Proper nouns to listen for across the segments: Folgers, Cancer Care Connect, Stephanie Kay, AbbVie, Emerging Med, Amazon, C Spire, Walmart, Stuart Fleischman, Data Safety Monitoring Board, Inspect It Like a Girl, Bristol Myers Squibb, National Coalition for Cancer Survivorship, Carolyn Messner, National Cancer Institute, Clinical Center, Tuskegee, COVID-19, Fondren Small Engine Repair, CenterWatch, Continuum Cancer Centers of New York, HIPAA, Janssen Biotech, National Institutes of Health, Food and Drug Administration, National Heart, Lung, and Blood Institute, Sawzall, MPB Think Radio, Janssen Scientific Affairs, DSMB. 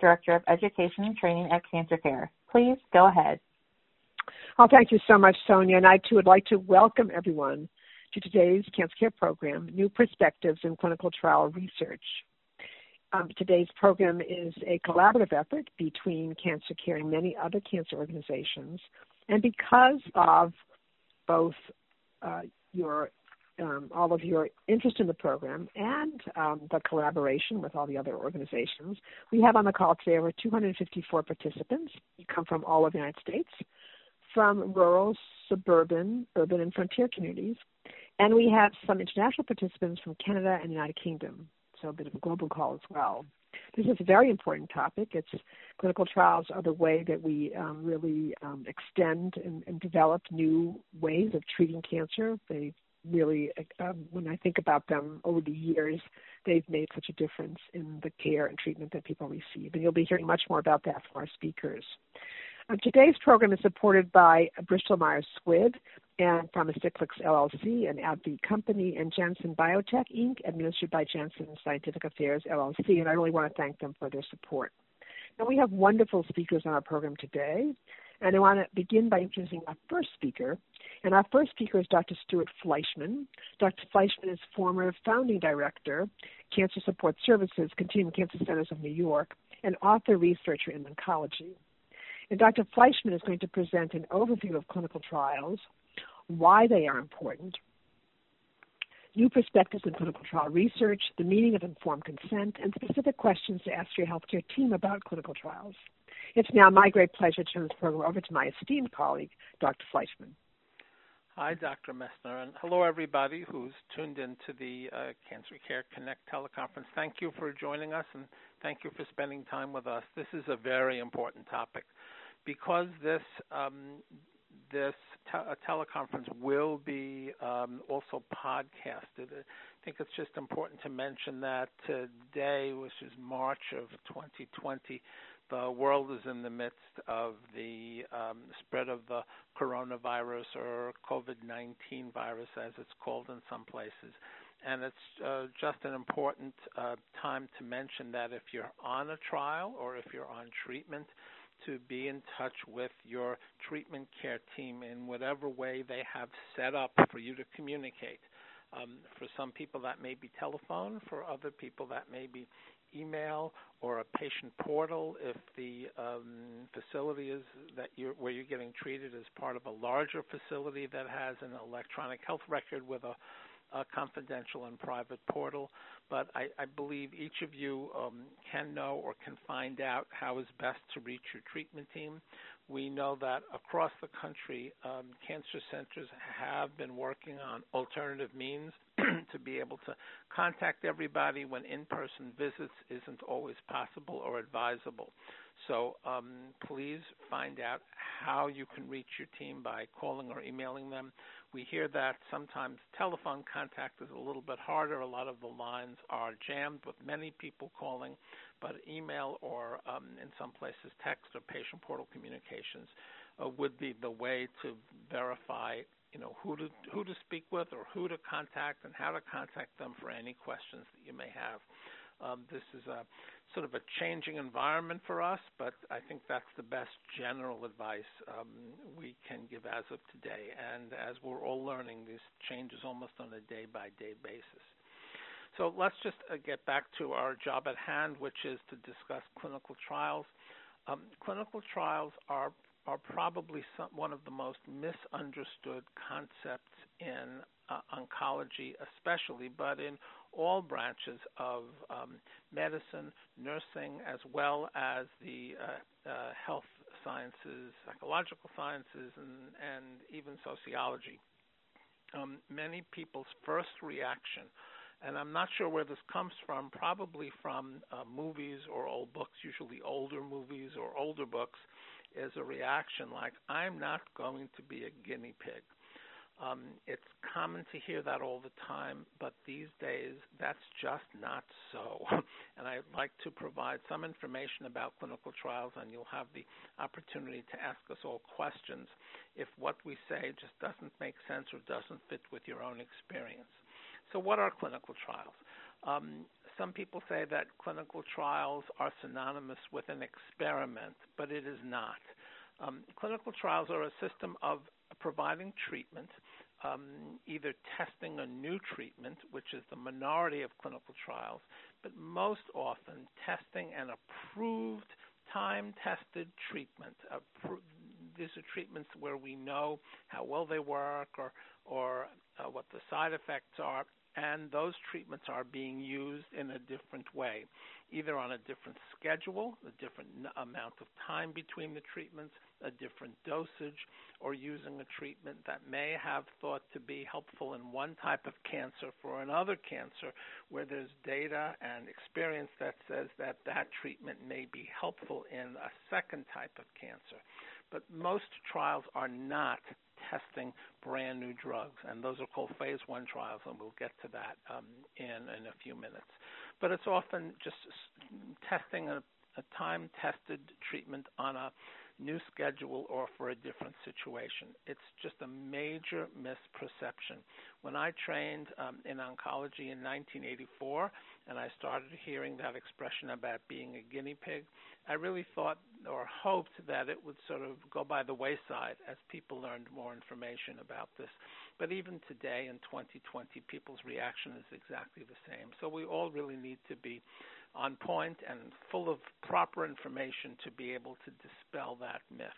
Director of Education and Training at Cancer Care. Please go ahead. Oh, thank you so much, Sonia, and I too would like to welcome everyone to today's Cancer Care Program, New Perspectives in Clinical Trial Research. Today's program is a collaborative effort between Cancer Care and many other cancer organizations, and because of both all of your interest in the program and the collaboration with all the other organizations. We have on the call today over 254 participants who come from all over the United States, from rural, suburban, urban, and frontier communities. And we have some international participants from Canada and the United Kingdom, so a bit of a global call as well. This is a very important topic. It's clinical trials are the way that we really extend and develop new ways of treating cancer. They really, when I think about them over the years, they've made such a difference in the care and treatment that people receive. And you'll be hearing much more about that from our speakers. Today's program is supported by Bristol Myers Squibb and Pharmacyclics LLC, an AbbVie company, and Janssen Biotech, Inc., administered by Janssen Scientific Affairs, LLC. And I really want to thank them for their support. Now, we have wonderful speakers on our program today. And I want to begin by introducing our first speaker. And our first speaker is Dr. Stuart Fleischman. Dr. Fleischman is former founding director, Cancer Support Services, Continuum Cancer Centers of New York, and author researcher in oncology. And Dr. Fleischman is going to present an overview of clinical trials, why they are important, new perspectives in clinical trial research, the meaning of informed consent, and specific questions to ask your healthcare team about clinical trials. It's now my great pleasure to turn this program over to my esteemed colleague, Dr. Fleischman. Hi, Dr. Messner, and hello, everybody who's tuned into the Cancer Care Connect teleconference. Thank you for joining us, and thank you for spending time with us. This is a very important topic because this teleconference will be also podcasted. I think it's just important to mention that today, which is March of 2020, the world is in the midst of the spread of the coronavirus or COVID-19 virus, as it's called in some places. And it's just an important time to mention that if you're on a trial or if you're on treatment, to be in touch with your treatment care team in whatever way they have set up for you to communicate. For some people, that may be telephone. For other people, that may be email or a patient portal if the facility is that where you're getting treated is part of a larger facility that has an electronic health record with a confidential and private portal. But I believe each of you can know or can find out how is best to reach your treatment team. We know that across the country, cancer centers have been working on alternative means to be able to contact everybody when in-person visits isn't always possible or advisable. So please find out how you can reach your team by calling or emailing them. We hear that sometimes telephone contact is a little bit harder. A lot of the lines are jammed with many people calling, but email or in some places text or patient portal communications would be the way to verify, you know, who to speak with or who to contact and how to contact them for any questions that you may have. This is a sort of a changing environment for us, but I think that's the best general advice we can give as of today. And as we're all learning, this changes almost on a day-by-day basis. So let's just get back to our job at hand, which is to discuss clinical trials. Clinical trials are probably one of the most misunderstood concepts in oncology especially, but in all branches of medicine, nursing, as well as the health sciences, psychological sciences, and even sociology. Many people's first reaction and I'm not sure where this comes from, probably from movies or old books, usually older movies or older books, is a reaction like, I'm not going to be a guinea pig. It's common to hear that all the time, but these days that's just not so. And I'd like to provide some information about clinical trials, and you'll have the opportunity to ask us all questions if what we say just doesn't make sense or doesn't fit with your own experience. So what are clinical trials? Some people say that clinical trials are synonymous with an experiment, but it is not. Clinical trials are a system of providing treatment, either testing a new treatment, which is the minority of clinical trials, but most often testing an approved, time-tested treatment. These are treatments where we know how well they work or what the side effects are, and those treatments are being used in a different way, either on a different schedule, a different amount of time between the treatments, a different dosage, or using a treatment that may have thought to be helpful in one type of cancer for another cancer where there's data and experience that says that that treatment may be helpful in a second type of cancer. But most trials are not testing brand new drugs, and those are called phase one trials, and we'll get to that in a few minutes. But it's often just testing a time-tested treatment on a new schedule or for a different situation. It's just a major misperception. When I trained in oncology in 1984 and I started hearing that expression about being a guinea pig, I really thought or hoped that it would sort of go by the wayside as people learned more information about this. But even today in 2020, people's reaction is exactly the same. So we all really need to be on point and full of proper information to be able to dispel that myth.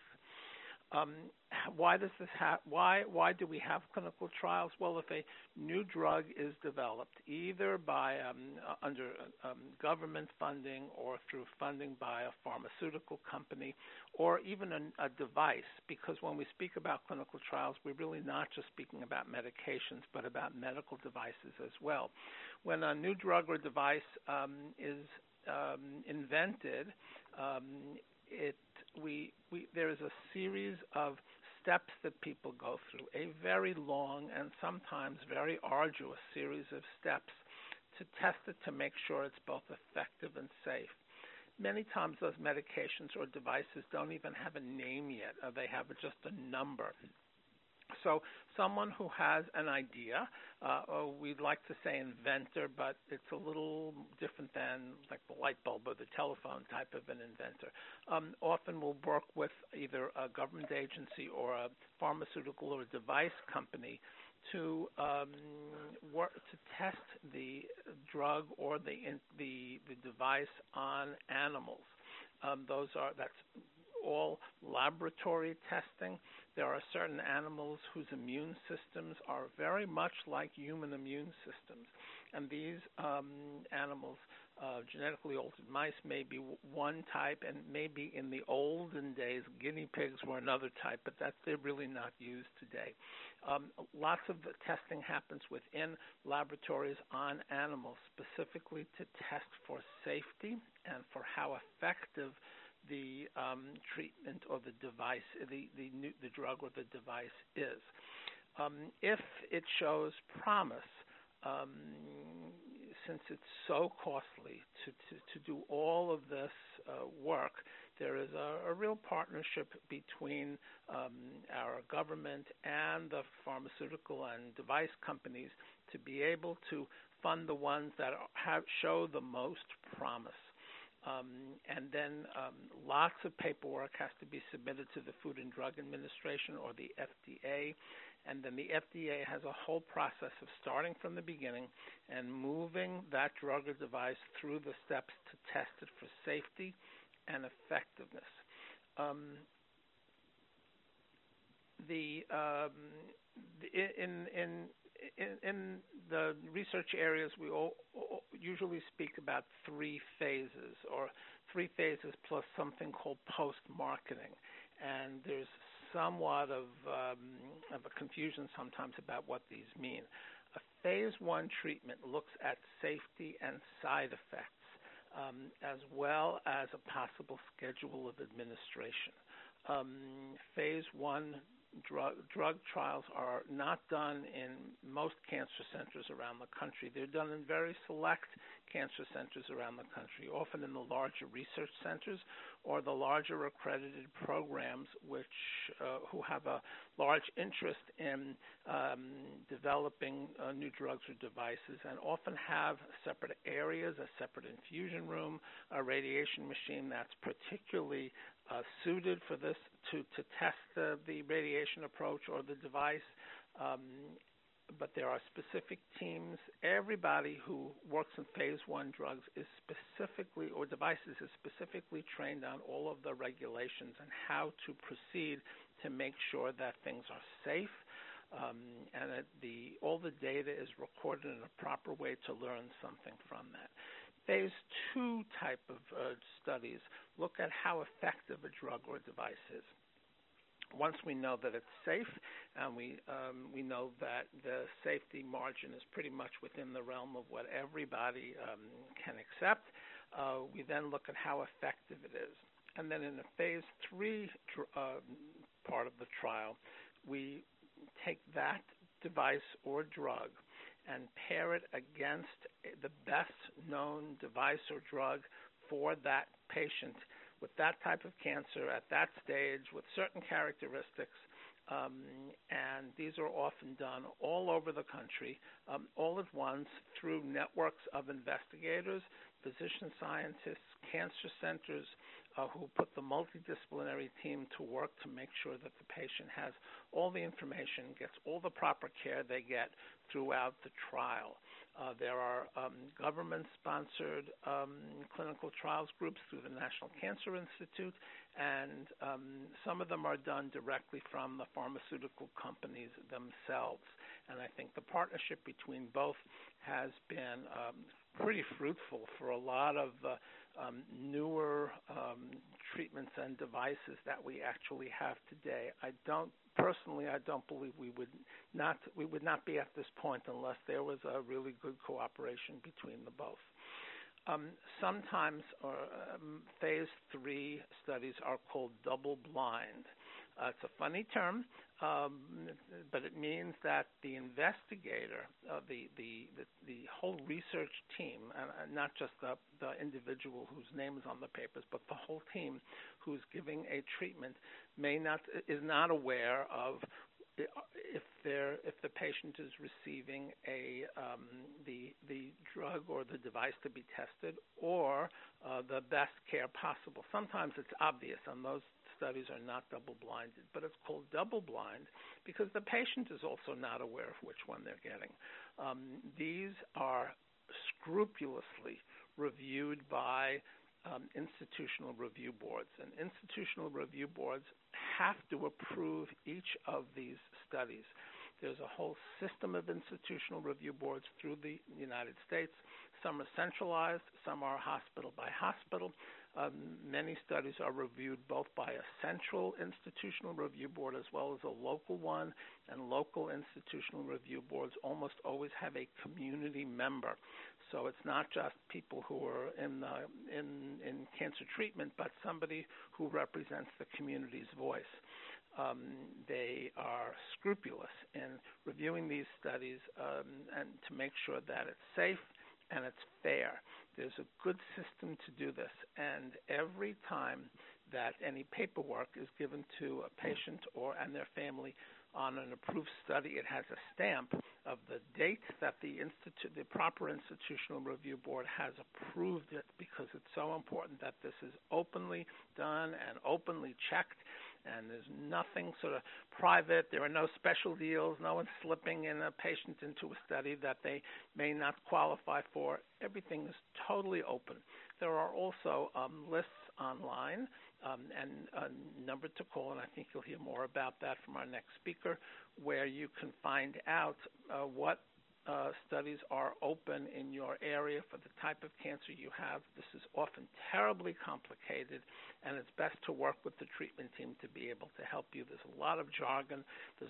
Why does this why do we have clinical trials? Well, if a new drug is developed either by under government funding or through funding by a pharmaceutical company or even a device, because when we speak about clinical trials, we're really not just speaking about medications but about medical devices as well. When a new drug or device is invented, there is a series of steps that people go through, a very long and sometimes very arduous series of steps to test it to make sure it's both effective and safe. Many times those medications or devices don't even have a name yet, or they have just a number. So someone who has an idea, or we'd like to say inventor, but it's a little different than like the light bulb or the telephone type of an inventor, often will work with either a government agency or a pharmaceutical or device company to work to test the drug or the device on animals. That's all laboratory testing. There are certain animals whose immune systems are very much like human immune systems, and these animals, genetically altered mice, may be one type, and maybe in the olden days guinea pigs were another type, but they're really not used today. Lots of the testing happens within laboratories on animals, specifically to test for safety and for how effective the treatment or the device, the drug or the device is. If it shows promise, since it's so costly to do all of this work, there is a real partnership between our government and the pharmaceutical and device companies to be able to fund the ones that show the most promise. And then lots of paperwork has to be submitted to the Food and Drug Administration or the FDA, and then the FDA has a whole process of starting from the beginning and moving that drug or device through the steps to test it for safety and effectiveness. In the research areas, we all usually speak about three phases, or three phases plus something called post-marketing. And there's somewhat of a confusion sometimes about what these mean. A phase one treatment looks at safety and side effects, as well as a possible schedule of administration. Phase one drug trials are not done in most cancer centers around the country. They're done in very select cancer centers around the country, often in the larger research centers or the larger accredited programs who have a large interest in developing new drugs or devices, and often have separate areas, a separate infusion room, a radiation machine that's particularly suited for this to test the radiation approach or the device. But there are specific teams. Everybody who works in phase one drugs is specifically, or devices is specifically trained on all of the regulations and how to proceed to make sure that things are safe. And all the data is recorded in a proper way to learn something from that. Phase two type of studies look at how effective a drug or device is. Once we know that it's safe, and we know that the safety margin is pretty much within the realm of what everybody can accept, we then look at how effective it is. And then in the phase three part of the trial, we take that device or drug and pair it against the best known device or drug for that patient with that type of cancer at that stage with certain characteristics. And these are often done all over the country, all at once through networks of investigators, physician scientists, cancer centers, who put the multidisciplinary team to work to make sure that the patient has all the information, gets all the proper care they get throughout the trial. There are government-sponsored clinical trials groups through the National Cancer Institute, and some of them are done directly from the pharmaceutical companies themselves. And I think the partnership between both has been pretty fruitful for a lot of newer treatments and devices that we actually have today. Personally, I don't believe we would not be at this point unless there was a really good cooperation between the both. Sometimes phase three studies are called double-blind. It's a funny term, but it means that the investigator, the whole research team, and not just the individual whose name is on the papers, but the whole team who's giving a treatment is not aware of if the patient is receiving the drug or the device to be tested or the best care possible. Sometimes it's obvious, and those studies are not double-blinded, but it's called double-blind because the patient is also not aware of which one they're getting. These are scrupulously reviewed by institutional review boards, and institutional review boards have to approve each of these studies. There's a whole system of institutional review boards through the United States. Some are centralized, some are hospital by hospital. Many studies are reviewed both by a central institutional review board as well as a local one, and local institutional review boards almost always have a community member. So it's not just people who are in cancer treatment, but somebody who represents the community's voice. They are scrupulous in reviewing these studies and to make sure that it's safe and it's fair. There's a good system to do this, and every time that any paperwork is given to a patient and their family on an approved study, it has a stamp of the date that the proper institutional review board has approved it, because it's so important that this is openly done and openly checked, and there's nothing sort of private. There are no special deals. No one's slipping in a patient into a study that they may not qualify for. Everything is totally open. There are also lists online and a number to call, and I think you'll hear more about that from our next speaker, where you can find out what studies are open in your area for the type of cancer you have. This is often terribly complicated, and it's best to work with the treatment team to be able to help you. There's a lot of jargon. There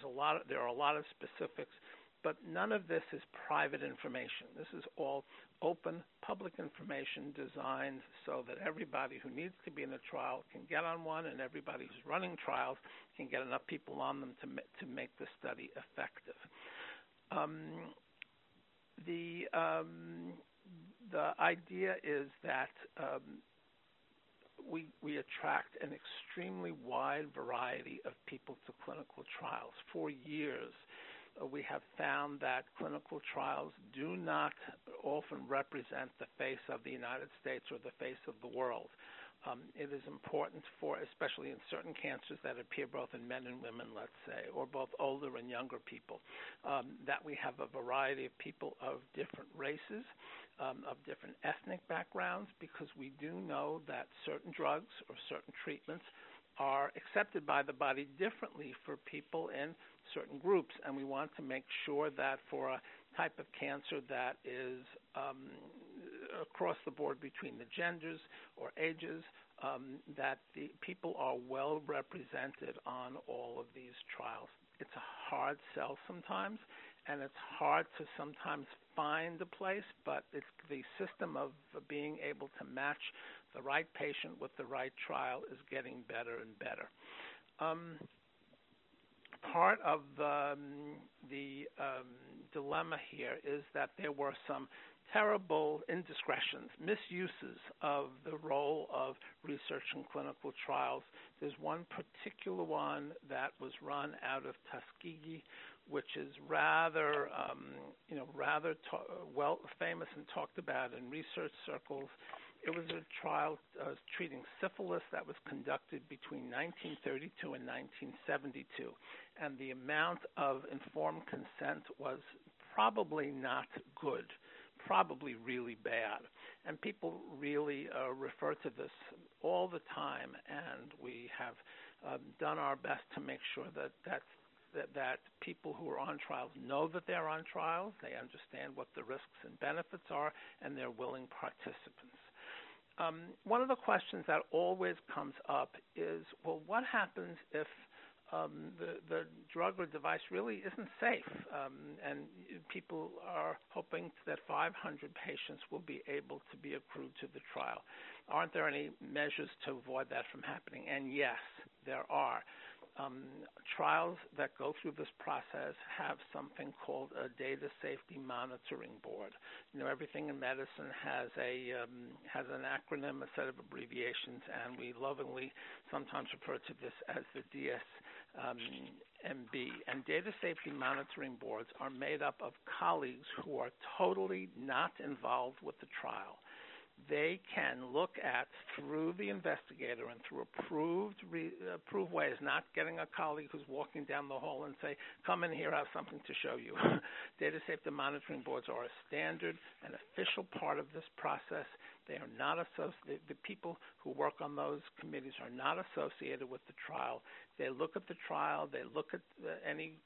are a lot of specifics. But none of this is private information. This is all open, public information designed so that everybody who needs to be in a trial can get on one, and everybody who's running trials can get enough people on them to make the study effective. The idea is that we attract an extremely wide variety of people to clinical trials. For years, we have found that clinical trials do not often represent the face of the United States or the face of the world. It is important for, especially in certain cancers that appear both in men and women, let's say, or both older and younger people, that we have a variety of people of different races, of different ethnic backgrounds, because we do know that certain drugs or certain treatments are accepted by the body differently for people in certain groups, and we want to make sure that for a type of cancer that is across the board between the genders or ages, that the people are well represented on all of these trials. It's a hard sell sometimes, and it's hard to sometimes find a place, but it's the system of being able to match the right patient with the right trial is getting better and better. Part of the dilemma here is that there were some terrible indiscretions, misuses of the role of research in clinical trials. There's one particular one that was run out of Tuskegee, which is rather, well famous and talked about in research circles. It was a trial treating syphilis that was conducted between 1932 and 1972, and the amount of informed consent was probably not good, probably really bad. And people really refer to this all the time, and we have done our best to make sure that that people who are on trials know that they're on trials, they understand what the risks and benefits are, and they're willing participants. One of the questions that always comes up is, well, what happens if the drug or device really isn't safe? And people are hoping that 500 patients will be able to be accrued to the trial. Aren't there any measures to avoid that from happening? And yes, there are. Trials that go through this process have something called a Data Safety Monitoring Board. You know, everything in medicine has an acronym, a set of abbreviations, and we lovingly sometimes refer to this as the DSMB. And Data Safety Monitoring Boards are made up of colleagues who are totally not involved with the trial. They can look at, through the investigator and through approved ways, not getting a colleague who's walking down the hall and say, come in here, I have something to show you. Data safety monitoring boards are a standard, an official part of this process. They are not associated. The people who work on those committees are not associated with the trial. They look at the trial. They look at any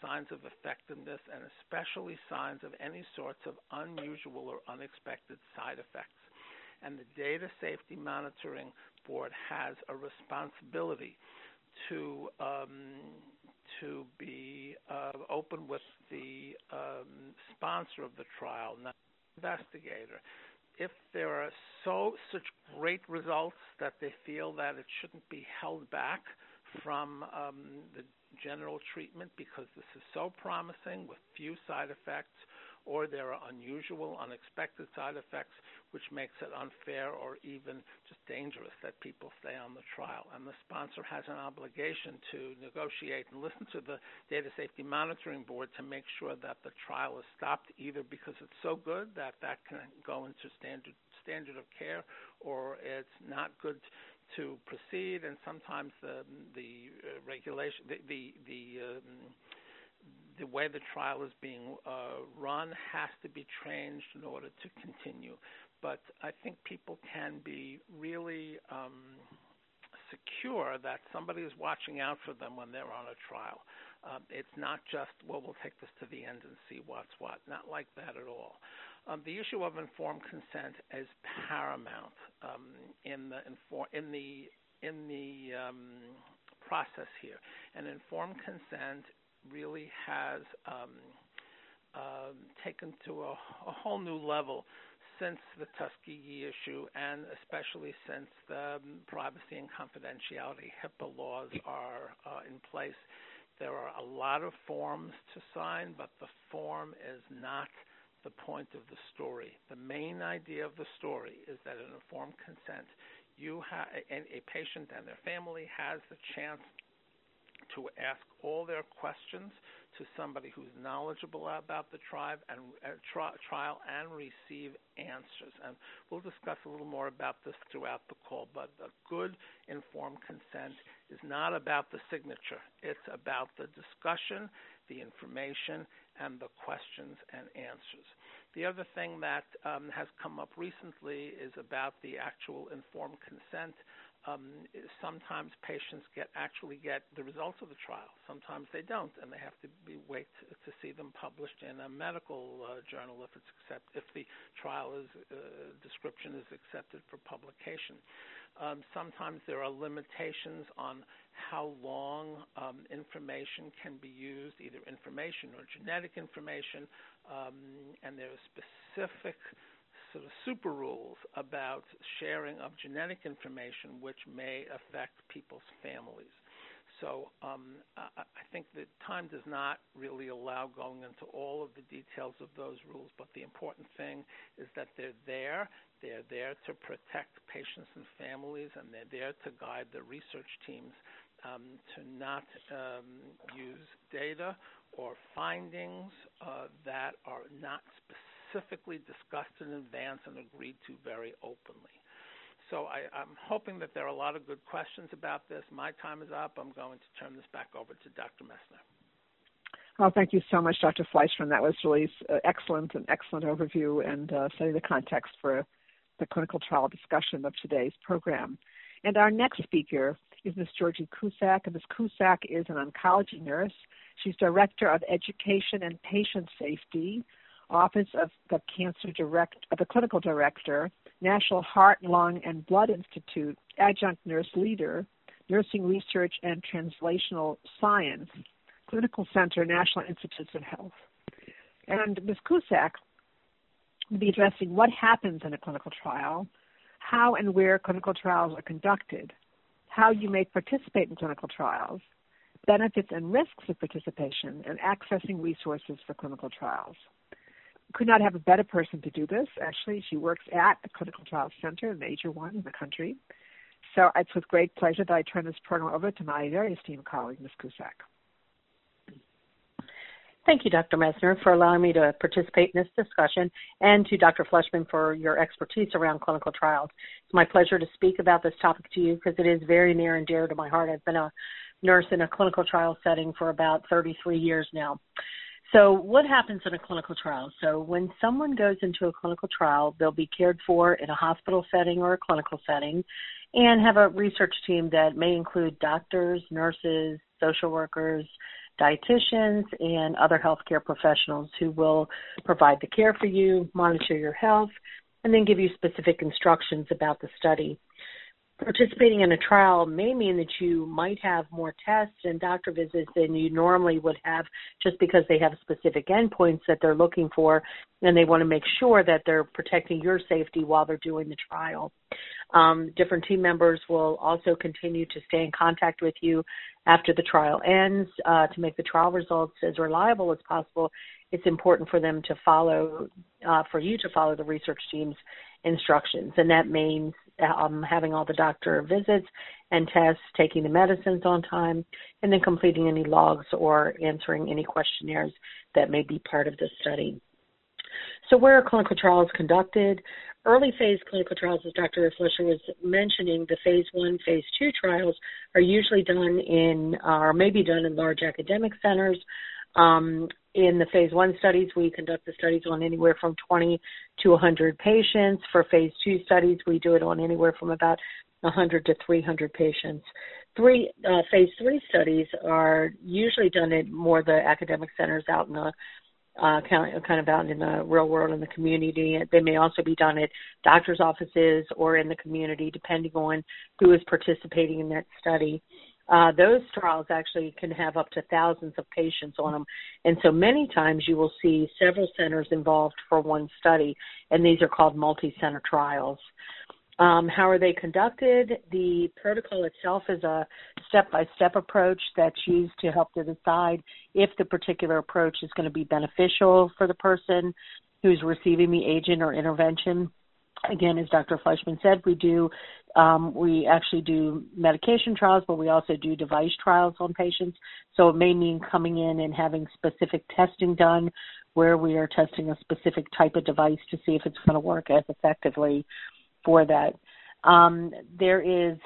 signs of effectiveness, and especially signs of any sorts of unusual or unexpected side effects. And the Data Safety Monitoring Board has a responsibility to be open with the sponsor of the trial, not the investigator. If there are such great results that they feel that it shouldn't be held back from the general treatment because this is so promising with few side effects, or there are unusual, unexpected side effects, which makes it unfair or even just dangerous that people stay on the trial. And the sponsor has an obligation to negotiate and listen to the Data Safety Monitoring Board to make sure that the trial is stopped either because it's so good that can go into standard of care, or it's not good to proceed, and sometimes regulation, the way the trial is being run has to be changed in order to continue. But I think people can be really secure that somebody is watching out for them when they're on a trial. It's not just, well, we'll take this to the end and see what's what. Not like that at all. The issue of informed consent is paramount in the process here. And informed consent really has taken to a whole new level since the Tuskegee issue, and especially since the privacy and confidentiality HIPAA laws are in place. There are a lot of forms to sign, but the form is not the point of the story. The main idea of the story is that an informed consent, a patient and their family has the chance to ask all their questions to somebody who's knowledgeable about the trial and receive answers. And we'll discuss a little more about this throughout the call, but a good informed consent is not about the signature. It's about the discussion, the information, and the questions and answers. The other thing that has come up recently is about the actual informed consent. Sometimes patients actually get the results of the trial. Sometimes they don't, and they have to wait to see them published in a medical journal if the trial description is accepted for publication. Sometimes there are limitations on how long information can be used, either information or genetic information, and there are specific sort of super rules about sharing of genetic information which may affect people's families. So I think that time does not really allow going into all of the details of those rules, but the important thing is that they're there. They're there to protect patients and families, and they're there to guide the research teams to not use data or findings that are not specifically discussed in advance and agreed to very openly. So I'm hoping that there are a lot of good questions about this. My time is up. I'm going to turn this back over to Dr. Messner. Well, thank you so much, Dr. Fleischman. That was really an excellent overview and setting the context for the clinical trial discussion of today's program. And our next speaker is Ms. Georgie Cusack, and Ms. Cusack is an oncology nurse. She's Director of Education and Patient Safety, Office of the Clinical Director, National Heart, Lung, and Blood Institute, Adjunct Nurse Leader, Nursing Research and Translational Science, Clinical Center, National Institutes of Health. And Ms. Cusack will be addressing what happens in a clinical trial, how and where clinical trials are conducted, how you may participate in clinical trials, benefits and risks of participation, and accessing resources for clinical trials. Could not have a better person to do this. Actually, she works at the Clinical Trials Center, a major one in the country. So it's with great pleasure that I turn this program over to my very esteemed colleague, Ms. Cusack. Thank you, Dr. Messner, for allowing me to participate in this discussion, and to Dr. Fleischman for your expertise around clinical trials. It's my pleasure to speak about this topic to you because it is very near and dear to my heart. I've been a nurse in a clinical trial setting for about 33 years now. So what happens in a clinical trial? So when someone goes into a clinical trial, they'll be cared for in a hospital setting or a clinical setting, and have a research team that may include doctors, nurses, social workers, dietitians, and other healthcare professionals who will provide the care for you, monitor your health, and then give you specific instructions about the study. Participating in a trial may mean that you might have more tests and doctor visits than you normally would have, just because they have specific endpoints that they're looking for, and they want to make sure that they're protecting your safety while they're doing the trial. Different team members will also continue to stay in contact with you after the trial ends to make the trial results as reliable as possible. It's important for them to follow, for you to follow the research team's instructions, and that means having all the doctor visits and tests, taking the medicines on time, and then completing any logs or answering any questionnaires that may be part of the study. So where are clinical trials conducted? Early phase clinical trials, as Dr. Fleischer was mentioning, the phase 1, phase 2 trials are usually done in, or may be done in large academic centers. In the phase 1 studies, we conduct the studies on anywhere from 20 to 100 patients. For phase 2 studies, we do it on anywhere from about 100 to 300 patients. Phase 3 studies are usually done at more the academic centers out in the kind of out in the real world in the community. They may also be done at doctors' offices or in the community, depending on who is participating in that study. Those trials actually can have up to thousands of patients on them. And so many times you will see several centers involved for one study, and these are called multi-center trials. How are they conducted? The protocol itself is a step-by-step approach that's used to help to decide if the particular approach is going to be beneficial for the person who's receiving the agent or intervention. Again, as Dr. Fleischman said, we actually do medication trials, but we also do device trials on patients. So it may mean coming in and having specific testing done where we are testing a specific type of device to see if it's going to work as effectively for that. There is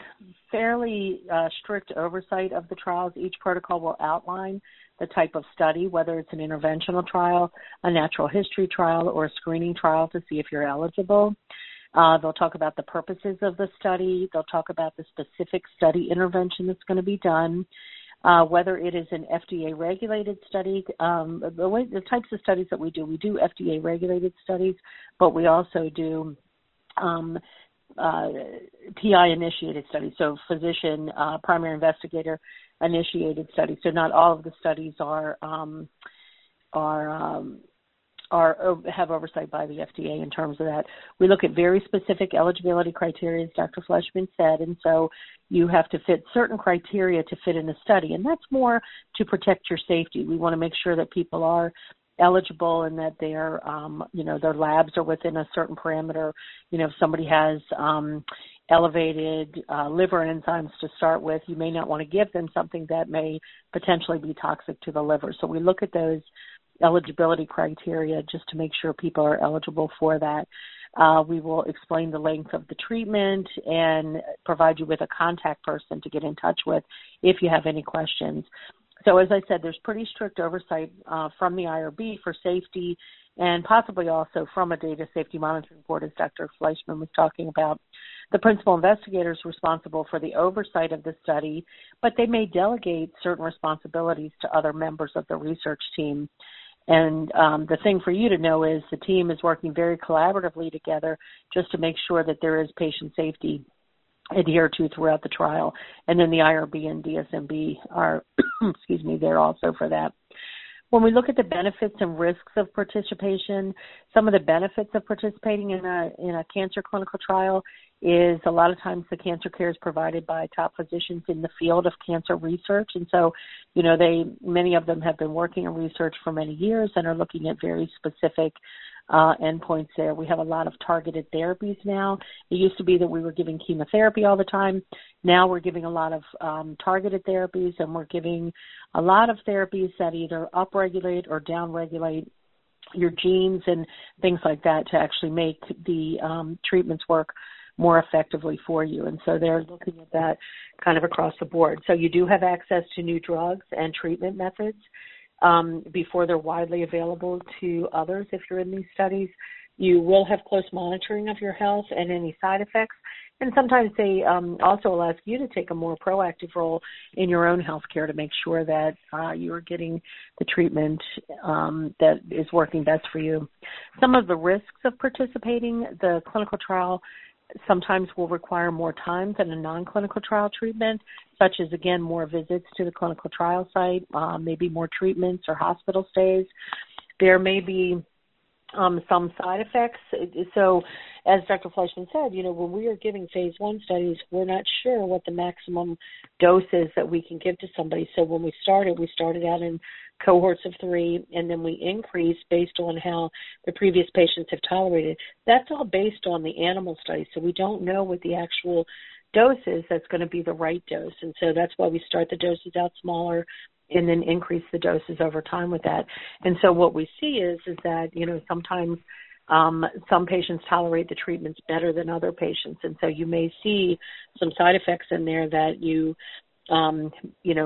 fairly strict oversight of the trials. Each protocol will outline the type of study, whether it's an interventional trial, a natural history trial, or a screening trial to see if you're eligible. They'll talk about the purposes of the study. They'll talk about the specific study intervention that's going to be done, whether it is an FDA-regulated study. The types of studies that we do FDA-regulated studies, but we also do PI-initiated studies, so physician primary investigator-initiated studies. So not all of the studies have oversight by the FDA in terms of that. We look at very specific eligibility criteria, as Dr. Fleischman said, and so you have to fit certain criteria to fit in the study, and that's more to protect your safety. We want to make sure that people are eligible and that their labs are within a certain parameter. You know, if somebody has elevated liver enzymes to start with, you may not want to give them something that may potentially be toxic to the liver. So we look at those eligibility criteria just to make sure people are eligible for that. We will explain the length of the treatment and provide you with a contact person to get in touch with if you have any questions. So as I said, there's pretty strict oversight from the IRB for safety and possibly also from a Data Safety Monitoring Board, as Dr. Fleischman was talking about. The principal investigator is responsible for the oversight of the study, but they may delegate certain responsibilities to other members of the research team. And the thing for you to know is the team is working very collaboratively together just to make sure that there is patient safety adhere to throughout the trial. And then the IRB and DSMB are, there also for that. When we look at the benefits and risks of participation, some of the benefits of participating in a cancer clinical trial is a lot of times the cancer care is provided by top physicians in the field of cancer research. And so, you know, many of them have been working in research for many years and are looking at very specific endpoints there. We have a lot of targeted therapies now. It used to be that we were giving chemotherapy all the time. Now we're giving a lot of targeted therapies, and we're giving a lot of therapies that either upregulate or downregulate your genes and things like that to actually make the treatments work more effectively for you. And so they're looking at that kind of across the board. So you do have access to new drugs and treatment methods before they're widely available to others if you're in these studies. You will have close monitoring of your health and any side effects. And sometimes they also will ask you to take a more proactive role in your own health care to make sure that you are getting the treatment that is working best for you. Some of the risks of participating, the clinical trial sometimes will require more time than a non-clinical trial treatment, such as, again, more visits to the clinical trial site, maybe more treatments or hospital stays. There may be some side effects. So as Dr. Fleischman said, you know, when we are giving phase one studies, we're not sure what the maximum dose is that we can give to somebody. So when we started out in cohorts of 3, and then we increased based on how the previous patients have tolerated. That's all based on the animal study. So we don't know what the actual dose is that's going to be the right dose. And so that's why we start the doses out smaller and then increase the doses over time with that. And so what we see is that, you know, sometimes some patients tolerate the treatments better than other patients. And so you may see some side effects in there that you,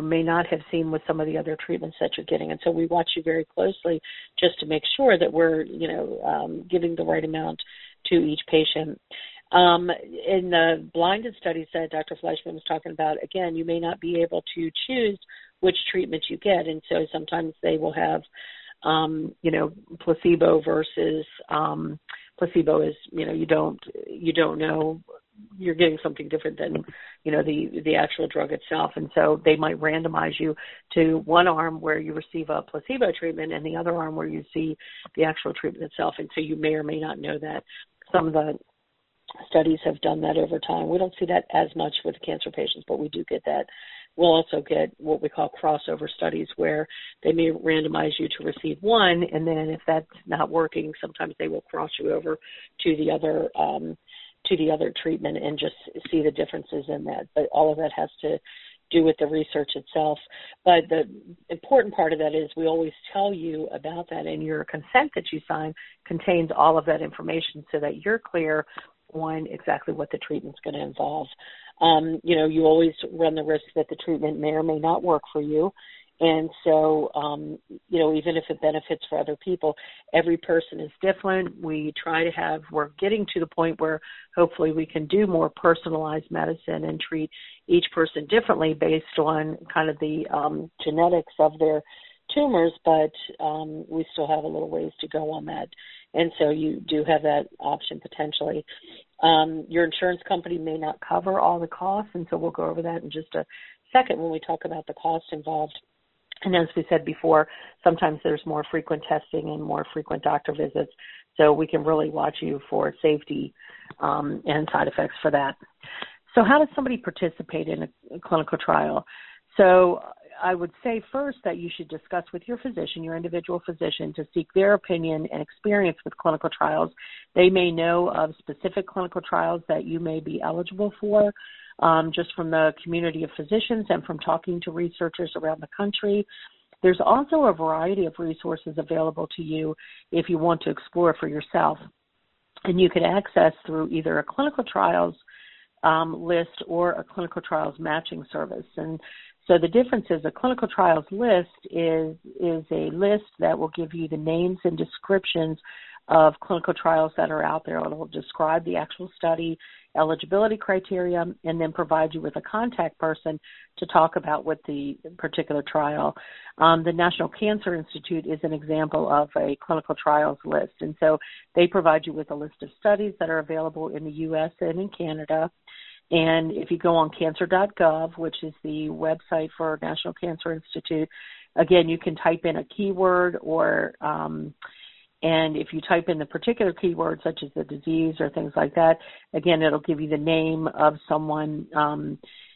may not have seen with some of the other treatments that you're getting. And so we watch you very closely just to make sure that we're, giving the right amount to each patient. In the blinded studies that Dr. Fleischman was talking about, again, you may not be able to choose which treatment you get. And so sometimes they will have, placebo versus placebo is, you don't know you're getting something different than, you know, the actual drug itself. And so they might randomize you to one arm where you receive a placebo treatment and the other arm where you see the actual treatment itself. And so you may or may not know that. Some of the studies have done that over time. We don't see that as much with cancer patients, but we do get that. We'll also get what we call crossover studies where they may randomize you to receive one, and then if that's not working, sometimes they will cross you over to the other treatment and just see the differences in that. But all of that has to do with the research itself. But the important part of that is we always tell you about that, and your consent that you sign contains all of that information so that you're clear on exactly what the treatment's going to involve. You know, you always run the risk that the treatment may or may not work for you. And so, you know, even if it benefits for other people, every person is different. We try to have, we're getting to the point where hopefully we can do more personalized medicine and treat each person differently based on kind of the genetics of their tumors, but we still have a little ways to go on that. And so you do have that option potentially. Your insurance company may not cover all the costs, and so we'll go over that in just a second when we talk about the costs involved. And as we said before, sometimes there's more frequent testing and more frequent doctor visits, so we can really watch you for safety and side effects for that. So how does somebody participate in a clinical trial? So I would say first that you should discuss with your physician, your individual physician, to seek their opinion and experience with clinical trials. They may know of specific clinical trials that you may be eligible for, just from the community of physicians and from talking to researchers around the country. There's also a variety of resources available to you if you want to explore for yourself. And you can access through either a clinical trials list or a clinical trials matching service. And so the difference is a clinical trials list is a list that will give you the names and descriptions of clinical trials that are out there. It will describe the actual study, eligibility criteria, and then provide you with a contact person to talk about what the particular trial. The National Cancer Institute is an example of a clinical trials list. And so they provide you with a list of studies that are available in the U.S. and in Canada. And if you go on cancer.gov, which is the website for National Cancer Institute, again, you can type in a keyword or, and if you type in the particular keyword, such as the disease or things like that, again, it'll give you the name of someone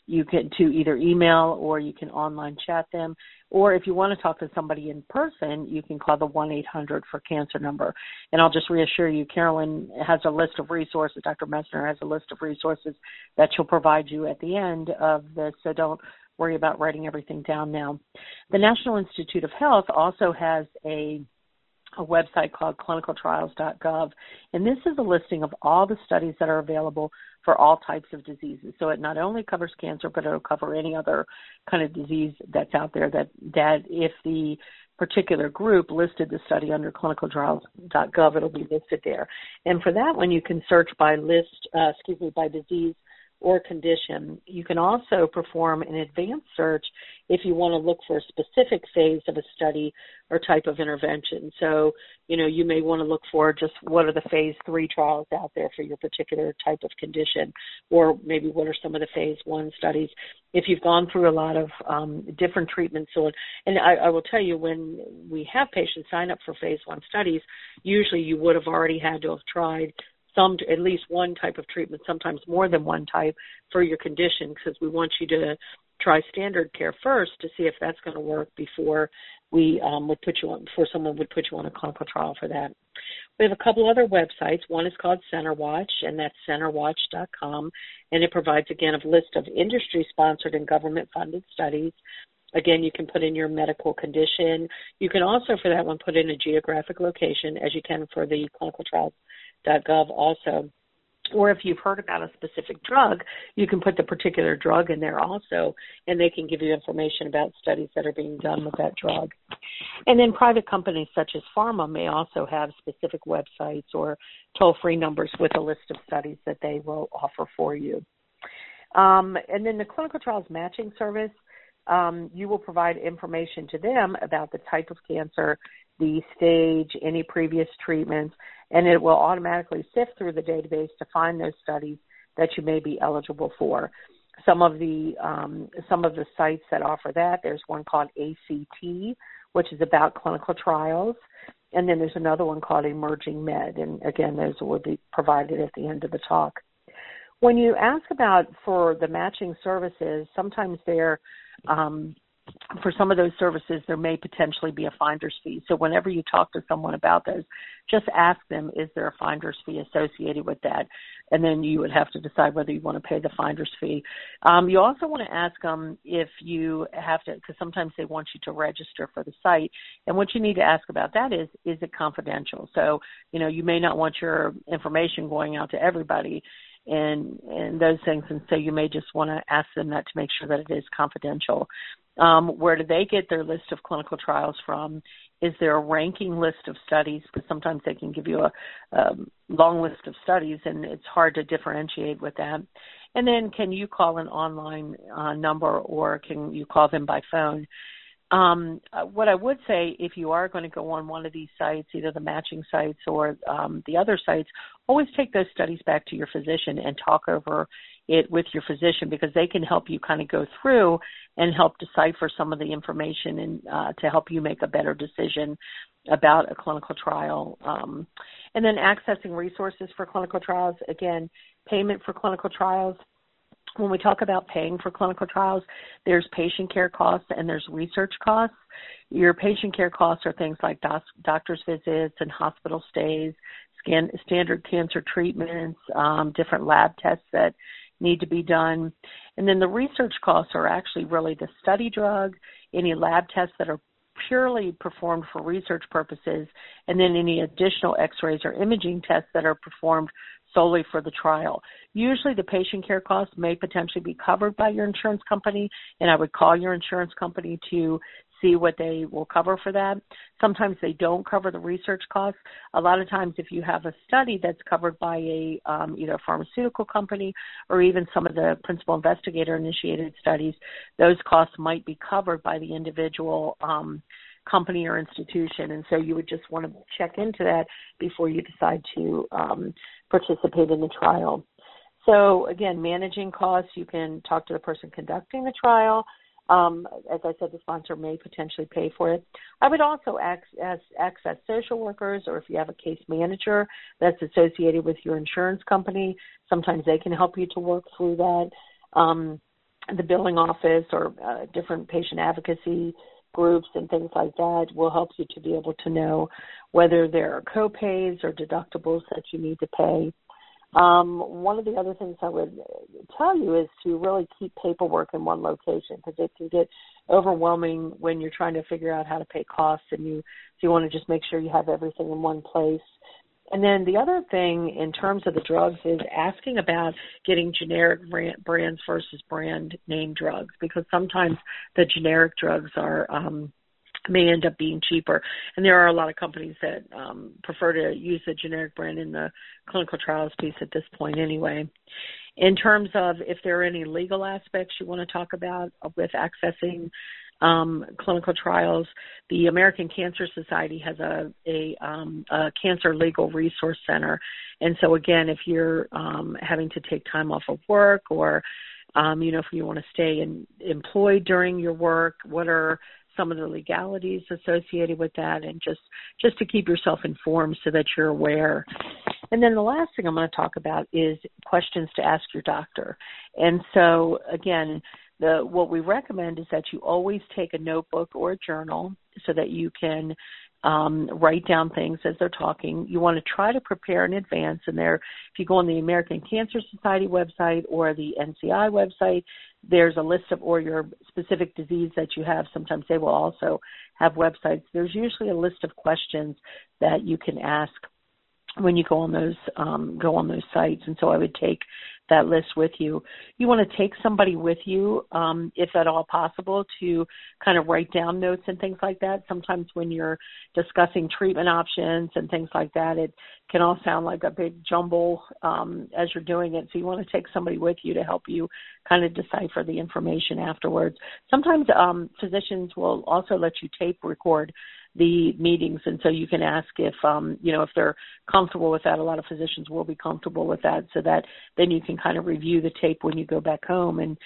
you can to either email or you can online chat them. Or if you want to talk to somebody in person, you can call the 1-800 for cancer number. And I'll just reassure you, Carolyn has a list of resources, Dr. Messner has a list of resources that she'll provide you at the end of this, so don't worry about writing everything down now. The National Institute of Health also has a website called clinicaltrials.gov, and this is a listing of all the studies that are available for all types of diseases. So it not only covers cancer, but it'll cover any other kind of disease that's out there that if the particular group listed the study under clinicaltrials.gov, it'll be listed there. And for that one, you can search by by disease or condition. You can also perform an advanced search if you want to look for a specific phase of a study or type of intervention. So, you know, you may want to look for just what are the phase 3 trials out there for your particular type of condition, or maybe what are some of the phase 1 studies. If you've gone through a lot of different treatments, and I will tell you, when we have patients sign up for phase 1 studies, usually you would have already had to have tried some, at least one type of treatment, sometimes more than one type for your condition, because we want you to try standard care first to see if that's going to work before we before someone would put you on a clinical trial for that. We have a couple other websites. One is called CenterWatch, and that's centerwatch.com, and it provides, again, a list of industry-sponsored and government-funded studies. Again, you can put in your medical condition. You can also, for that one, put in a geographic location, as you can for the clinicaltrials.gov also. Or if you've heard about a specific drug, you can put the particular drug in there also, and they can give you information about studies that are being done with that drug. And then private companies such as pharma may also have specific websites or toll-free numbers with a list of studies that they will offer for you. And then the clinical trials matching service, you will provide information to them about the type of cancer, the stage, any previous treatments, and it will automatically sift through the database to find those studies that you may be eligible for. Some of the sites that offer that, there's one called ACT, which is about clinical trials, and then there's another one called Emerging Med, and again, those will be provided at the end of the talk. When you ask about for the matching services, sometimes they're for some of those services, there may potentially be a finder's fee. So whenever you talk to someone about those, just ask them, is there a finder's fee associated with that? And then you would have to decide whether you want to pay the finder's fee. You also want to ask them if you have to, because sometimes they want you to register for the site. And what you need to ask about that is it confidential? So, you know, you may not want your information going out to everybody and those things. And so you may just want to ask them that to make sure that it is confidential. Where do they get their list of clinical trials from? Is there a ranking list of studies? Because sometimes they can give you a long list of studies, and it's hard to differentiate with that. And then can you call an online number, or can you call them by phone? What I would say, if you are going to go on one of these sites, either the matching sites or the other sites, always take those studies back to your physician and talk over it with your physician, because they can help you kind of go through and help decipher some of the information and to help you make a better decision about a clinical trial. And then accessing resources for clinical trials. Again, payment for clinical trials. When we talk about paying for clinical trials, there's patient care costs and there's research costs. Your patient care costs are things like doctor's visits and hospital stays, standard cancer treatments, different lab tests that need to be done. And then the research costs are actually really the study drug, any lab tests that are purely performed for research purposes, and then any additional x-rays or imaging tests that are performed solely for the trial. Usually the patient care costs may potentially be covered by your insurance company, and I would call your insurance company to see what they will cover for that. Sometimes they don't cover the research costs. A lot of times if you have a study that's covered by a either a pharmaceutical company or even some of the principal investigator-initiated studies, those costs might be covered by the individual company or institution, and so you would just want to check into that before you decide to participate in the trial. So again, managing costs, you can talk to the person conducting the trial. As I said, the sponsor may potentially pay for it. I would also access social workers, or if you have a case manager that's associated with your insurance company, sometimes they can help you to work through that. The billing office or different patient advocacy groups and things like that will help you to be able to know whether there are co-pays or deductibles that you need to pay. One of the other things I would tell you is to really keep paperwork in one location, because it can get overwhelming when you're trying to figure out how to pay costs, and so you want to just make sure you have everything in one place. And then the other thing in terms of the drugs is asking about getting generic brands versus brand name drugs, because sometimes the generic drugs are may end up being cheaper. And there are a lot of companies that prefer to use the generic brand in the clinical trials piece at this point anyway. In terms of if there are any legal aspects you want to talk about with accessing clinical trials, the American Cancer Society has a cancer legal resource center. And so again, if you're having to take time off of work, or if you want to stay employed during your work, what are some of the legalities associated with that, and just to keep yourself informed so that you're aware. And then the last thing I'm going to talk about is questions to ask your doctor. And so, again, what we recommend is that you always take a notebook or a journal so that you can write down things as they're talking. You want to try to prepare in advance. And if you go on the American Cancer Society website or the NCI website, there's a list of, or your specific disease that you have. Sometimes they will also have websites. There's usually a list of questions that you can ask when you go on those sites. And so I would take that list with you. You want to take somebody with you, if at all possible, to kind of write down notes and things like that. Sometimes when you're discussing treatment options and things like that, it can all sound like a big jumble as you're doing it. So you want to take somebody with you to help you kind of decipher the information afterwards. Sometimes physicians will also let you tape record the meetings. And so you can ask if, you know, if they're comfortable with that. A lot of physicians will be comfortable with that, so that then you can kind of review the tape when you go back home and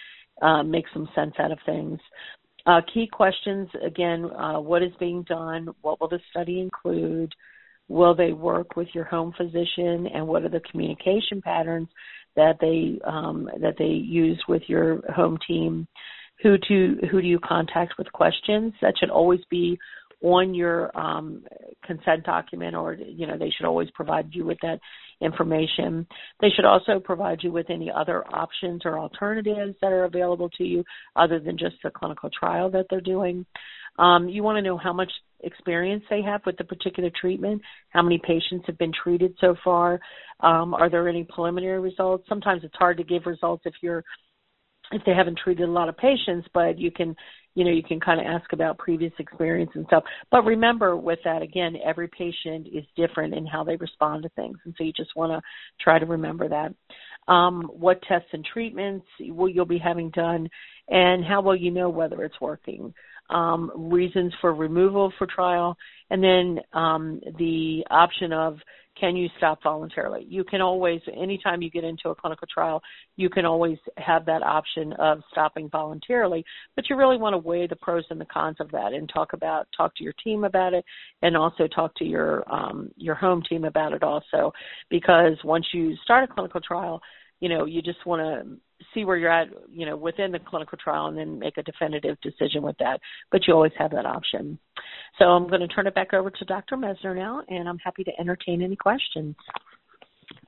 make some sense out of things. Key questions, again, what is being done? What will the study include? Will they work with your home physician? And what are the communication patterns that they use with your home team? Who do you contact with questions? That should always be on your consent document, or, you know, they should always provide you with that information. They should also provide you with any other options or alternatives that are available to you other than just the clinical trial that they're doing. You want to know how much experience they have with the particular treatment, how many patients have been treated so far, are there any preliminary results? Sometimes it's hard to give results if they haven't treated a lot of patients, but you can kind of ask about previous experience and stuff. But remember with that, again, every patient is different in how they respond to things. And so you just want to try to remember that. What tests and treatments will you'll be having done, and how will you know whether it's working? Reasons for removal for trial, and then the option of, can you stop voluntarily? You can always, anytime you get into a clinical trial, you can always have that option of stopping voluntarily, but you really want to weigh the pros and the cons of that and talk to your team about it, and also talk to your home team about it also, because once you start a clinical trial, you know, you just want to see where you're at, you know, within the clinical trial, and then make a definitive decision with that. But you always have that option. So I'm going to turn it back over to Dr. Messner now, and I'm happy to entertain any questions.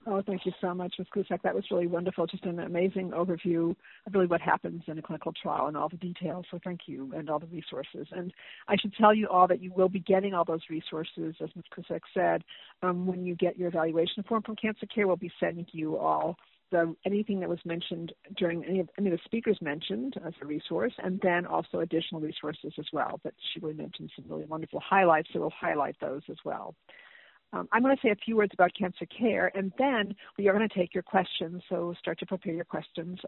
Oh, thank you so much, Ms. Cusack. That was really wonderful. Just an amazing overview of really what happens in a clinical trial and all the details. So thank you, and all the resources. And I should tell you all that you will be getting all those resources, as Ms. Cusack said, when you get your evaluation form from Cancer Care. We'll be sending you all anything that was mentioned during any of the speakers mentioned as a resource, and then also additional resources as well. But she really mentioned some really wonderful highlights, so we'll highlight those as well. I'm going to say a few words about Cancer Care, and then we are going to take your questions, so start to prepare your questions.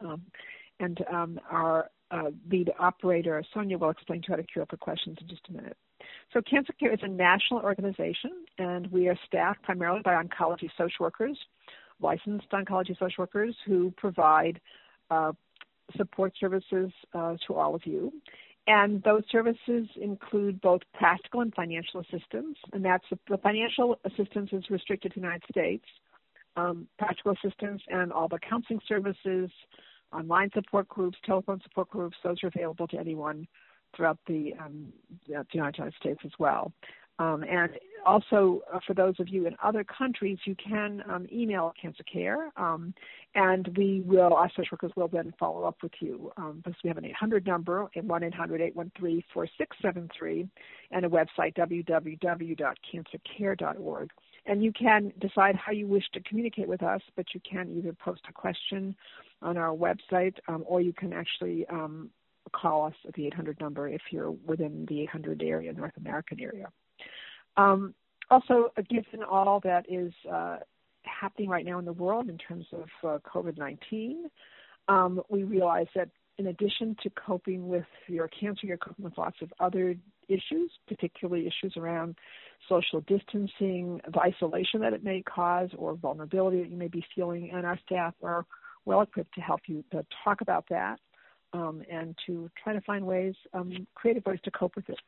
Our lead operator, Sonia, will explain to you how to queue up for questions in just a minute. So Cancer Care is a national organization, and we are staffed primarily by oncology social workers, licensed oncology social workers, who provide support services to all of you. And those services include both practical and financial assistance, and that's the financial assistance is restricted to the United States. Practical assistance and all the counseling services, online support groups, telephone support groups, those are available to anyone throughout the United States as well. And also, for those of you in other countries, you can email Cancer Care, and our social workers will then follow up with you. Because we have an 800 number, 1-800-813-4673, and a website, www.cancercare.org. And you can decide how you wish to communicate with us, but you can either post a question on our website, or you can actually call us at the 800 number if you're within the 800 area, North American area. Also, given all that is happening right now in the world in terms of COVID-19, we realize that in addition to coping with your cancer, you're coping with lots of other issues, particularly issues around social distancing, the isolation that it may cause, or vulnerability that you may be feeling, and our staff are well-equipped to help you to talk about that and to try to find ways, creative ways to cope with it.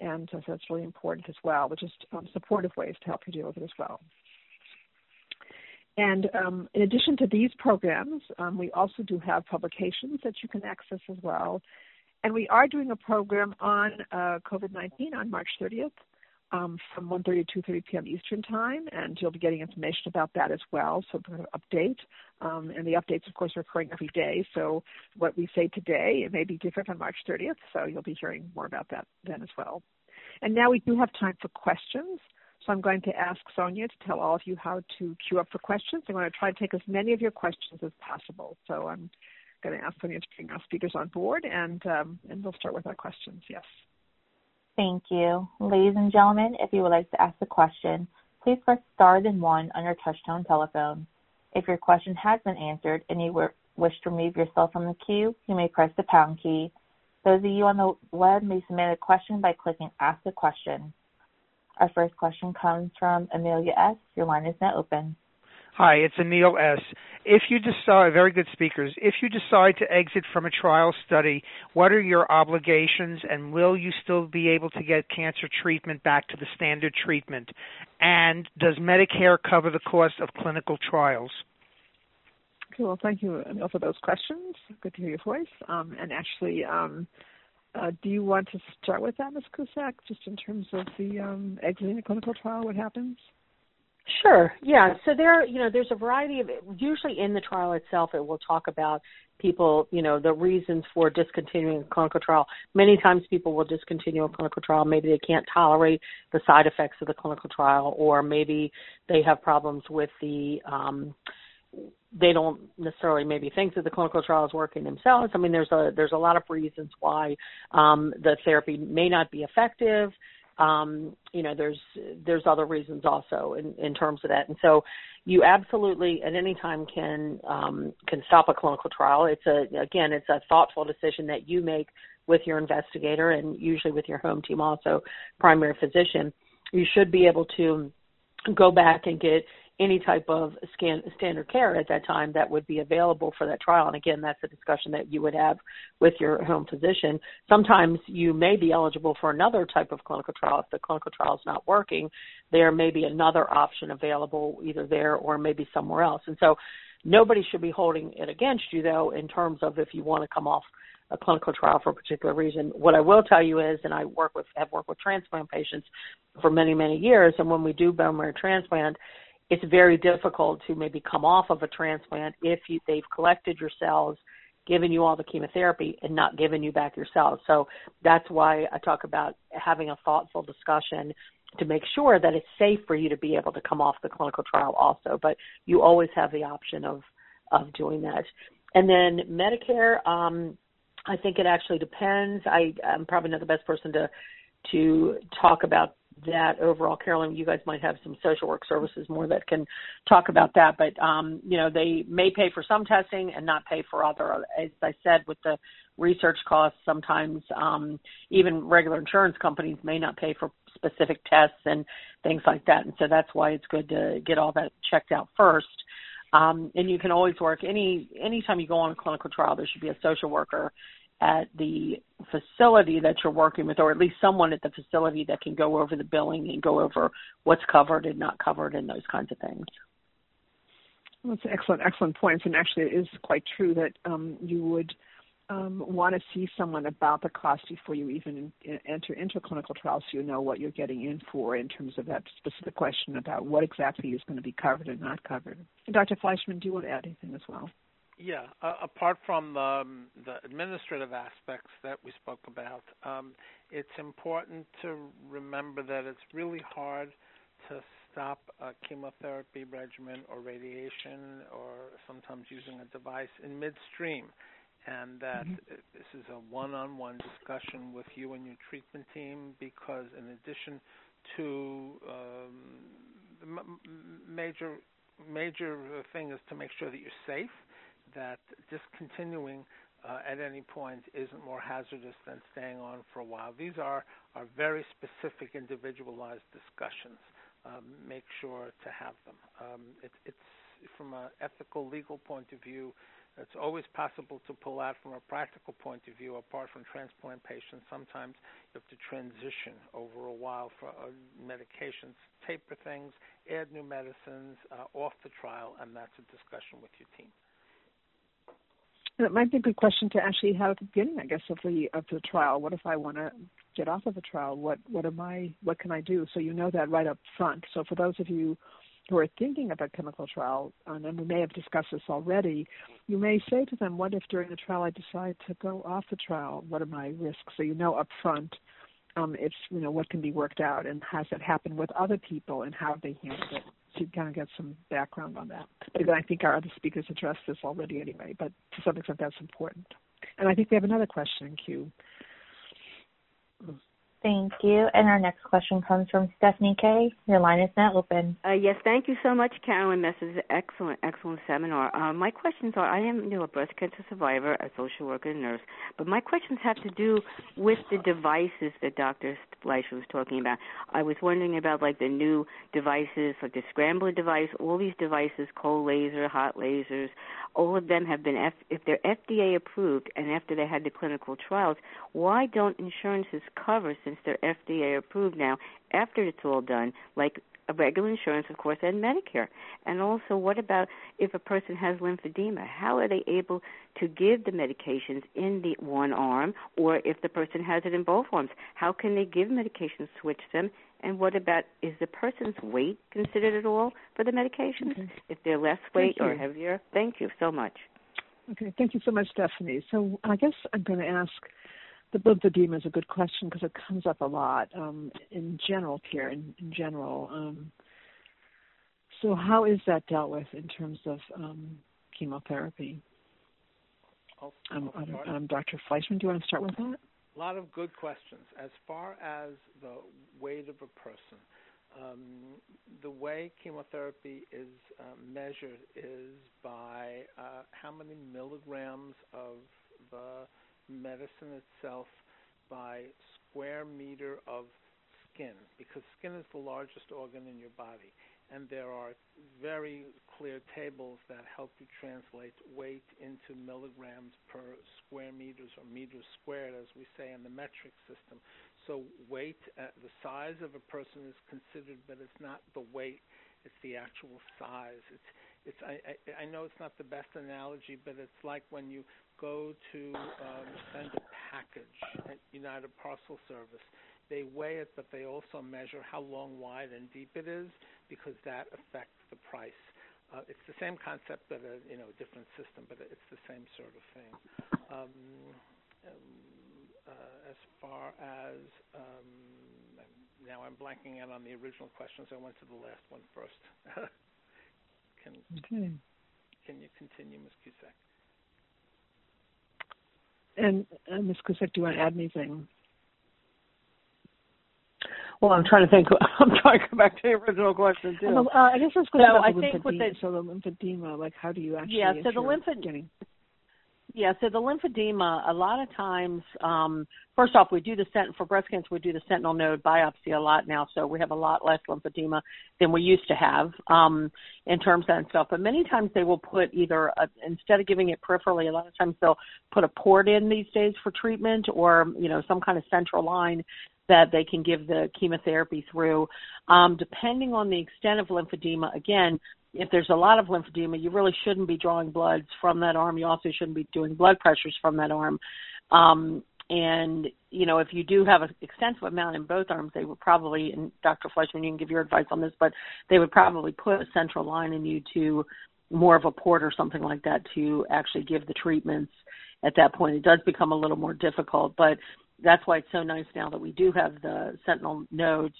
And so that's really important as well, which is supportive ways to help you deal with it as well. And in addition to these programs, we also do have publications that you can access as well. And we are doing a program on COVID-19 on March 30th from 1:30 to 2:30 p.m. Eastern Time, and you'll be getting information about that as well, so we're going to update. And the updates, of course, are occurring every day, so what we say today, it may be different on March 30th, so you'll be hearing more about that then as well. And now we do have time for questions, so I'm going to ask Sonia to tell all of you how to queue up for questions. I'm going to try to take as many of your questions as possible, so I'm going to ask Sonia to bring our speakers on board, and we'll start with our questions, yes. Thank you. Ladies and gentlemen, if you would like to ask a question, please press star then one on your touchtone telephone. If your question has been answered and you wish to remove yourself from the queue, you may press the pound key. Those of you on the web may submit a question by clicking Ask a Question. Our first question comes from Amelia S. Your line is now open. Hi, it's Emil S. If you decide, very good speakers, if you decide to exit from a trial study, what are your obligations, and will you still be able to get cancer treatment back to the standard treatment? And does Medicare cover the cost of clinical trials? Okay, well, thank you, Emil, for those questions. Good to hear your voice. And Ashley, do you want to start with that, Ms. Cusack, just in terms of the exiting a clinical trial, what happens? Sure. Yeah. So there, there's a variety of. Usually in the trial itself, it will talk about people, the reasons for discontinuing a clinical trial. Many times, people will discontinue a clinical trial. Maybe they can't tolerate the side effects of the clinical trial, or maybe they have problems with the. They don't necessarily maybe think that the clinical trial is working themselves. I mean, there's a lot of reasons why the therapy may not be effective. There's other reasons also in terms of that. And so you absolutely at any time can stop a clinical trial. It's a thoughtful decision that you make with your investigator and usually with your home team, also primary physician. You should be able to go back and get any type of standard care at that time that would be available for that trial. And again, that's a discussion that you would have with your home physician. Sometimes you may be eligible for another type of clinical trial. If the clinical trial is not working, there may be another option available either there or maybe somewhere else. And so nobody should be holding it against you, though, in terms of if you want to come off a clinical trial for a particular reason. What I will tell you is, and I have worked with transplant patients for many, many years, and when we do bone marrow transplant, it's very difficult to maybe come off of a transplant if they've collected your cells, given you all the chemotherapy, and not given you back your cells. So that's why I talk about having a thoughtful discussion to make sure that it's safe for you to be able to come off the clinical trial also. But you always have the option of doing that. And then Medicare, I think it actually depends. I'm probably not the best person to talk about that overall. Carolyn, you guys might have some social work services more that can talk about that, but they may pay for some testing and not pay for other. As I said, with the research costs, sometimes even regular insurance companies may not pay for specific tests and things like that, and so that's why it's good to get all that checked out first. And you can always work anytime you go on a clinical trial, there should be a social worker at the facility that you're working with, or at least someone at the facility that can go over the billing and go over what's covered and not covered and those kinds of things. Well, that's excellent points. And actually, it is quite true that you would want to see someone about the cost before you even enter into a clinical trial, so you know what you're getting in for in terms of that specific question about what exactly is going to be covered and not covered. And Dr. Fleischman, do you want to add anything as well? Yeah, apart from the administrative aspects that we spoke about, it's important to remember that it's really hard to stop a chemotherapy regimen or radiation or sometimes using a device in midstream, and that this is a one-on-one discussion with you and your treatment team, because in addition to the major thing is to make sure that you're safe, that discontinuing at any point isn't more hazardous than staying on for a while. These are very specific, individualized discussions. Make sure to have them. It's from an ethical, legal point of view, it's always possible to pull out. From a practical point of view, apart from transplant patients, sometimes you have to transition over a while for medications, taper things, add new medicines off the trial, and that's a discussion with your team. And it might be a good question to actually have at the beginning, I guess, of the trial. What if I want to get off of the trial? What can I do? So you know that right up front. So for those of you who are thinking about clinical trial, and we may have discussed this already, you may say to them, what if during the trial I decide to go off the trial? What are my risks? So you know up front what can be worked out, and has it happened with other people and how they handle it. So you kind of get some background on that. But I think our other speakers addressed this already anyway, but to some extent that's important. And I think we have another question in queue. Thank you. And our next question comes from Stephanie Kay. Your line is now open. Yes, thank you so much, Carolyn Messner. Excellent, excellent seminar. My questions are, I am a breast cancer survivor, a social worker, and nurse, but my questions have to do with the devices that Dr. Fleischman was talking about. I was wondering about, like, the new devices, like the scrambler device, all these devices, cold laser, hot lasers, all of them have been, if they're FDA approved and after they had the clinical trials, why don't insurances cover, since they're FDA approved now, after it's all done, like a regular insurance, of course, and Medicare? And also, what about if a person has lymphedema? How are they able to give the medications in the one arm, or if the person has it in both arms? How can they give medications, switch them? And what about, is the person's weight considered at all for the medications, if they're less weight or heavier? Thank you so much. Okay, thank you so much, Stephanie. So I guess I'm going to ask, the lymphedema is a good question because it comes up a lot in general care, in general. So how is that dealt with in terms of chemotherapy? Dr. Fleischman, do you want to start with that? A lot of good questions. As far as the weight of a person, the way chemotherapy is measured is by how many milligrams of the medicine itself by square meter of skin, because skin is the largest organ in your body, and there are very clear tables that help you translate weight into milligrams per square meters, or meters squared, as we say in the metric system. So weight, the size of a person is considered, but it's not the weight, it's the actual size. I know it's not the best analogy, but it's like when you go to send a package at United Parcel Service. They weigh it, but they also measure how long, wide, and deep it is, because that affects the price. It's the same concept, but a different system, but it's the same sort of thing. As far as now, I'm blanking out on the original questions. I went to the last one first. Can you continue, Ms. Cusack? And Ms. Cusack, do you want to add anything? Well, I'm trying to think. I'm trying to go back to the original question, too. Well, I guess let's go back to the lymphedema. Like, how do you actually so the lymphedema, a lot of times, first off, for breast cancer, we do the sentinel node biopsy a lot now, so we have a lot less lymphedema than we used to have in terms of that stuff. But many times they will put instead of giving it peripherally, a lot of times they'll put a port in these days for treatment, or, some kind of central line that they can give the chemotherapy through. Depending on the extent of lymphedema, again, if there's a lot of lymphedema, you really shouldn't be drawing bloods from that arm. You also shouldn't be doing blood pressures from that arm. If you do have an extensive amount in both arms, they would probably, and Dr. Fleischman, you can give your advice on this, but they would probably put a central line in you to more of a port or something like that to actually give the treatments at that point. It does become a little more difficult, but that's why it's so nice now that we do have the sentinel nodes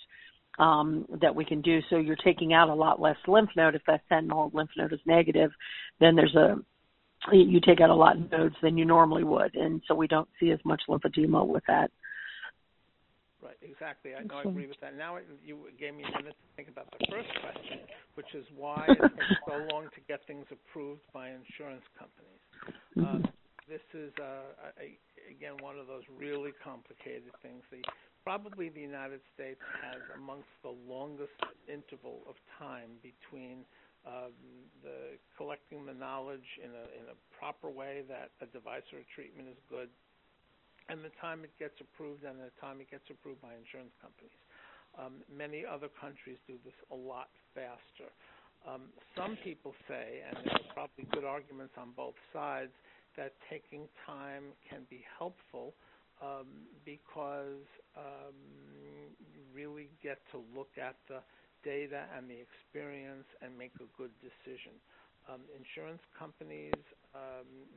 that we can do. So you're taking out a lot less lymph node. If that sentinel lymph node is negative, then you take out a lot of nodes than you normally would. And so we don't see as much lymphedema with that. Right, exactly. I agree with that. Now you gave me a minute to think about the first question, which is why it takes so long to get things approved by insurance companies. This is, again, one of those really complicated things. Probably the United States has amongst the longest interval of time between the collecting the knowledge in a proper way that a device or a treatment is good, and the time it gets approved by insurance companies. Many other countries do this a lot faster. Some people say, and there are probably good arguments on both sides, that taking time can be helpful, because you really get to look at the data and the experience and make a good decision. Insurance companies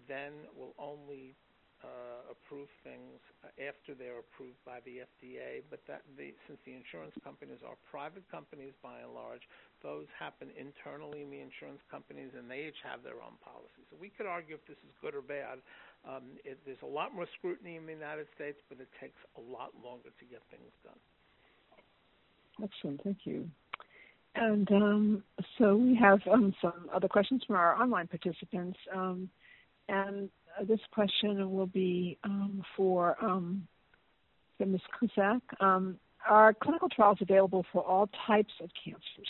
then will only approve things after they're approved by the FDA, but since the insurance companies are private companies by and large, those happen internally in the insurance companies, and they each have their own policies. So we could argue if this is good or bad. There's a lot more scrutiny in the United States, but it takes a lot longer to get things done. Excellent. Thank you. And so we have some other questions from our online participants. And this question will be for Ms. Cusack. Are clinical trials available for all types of cancers?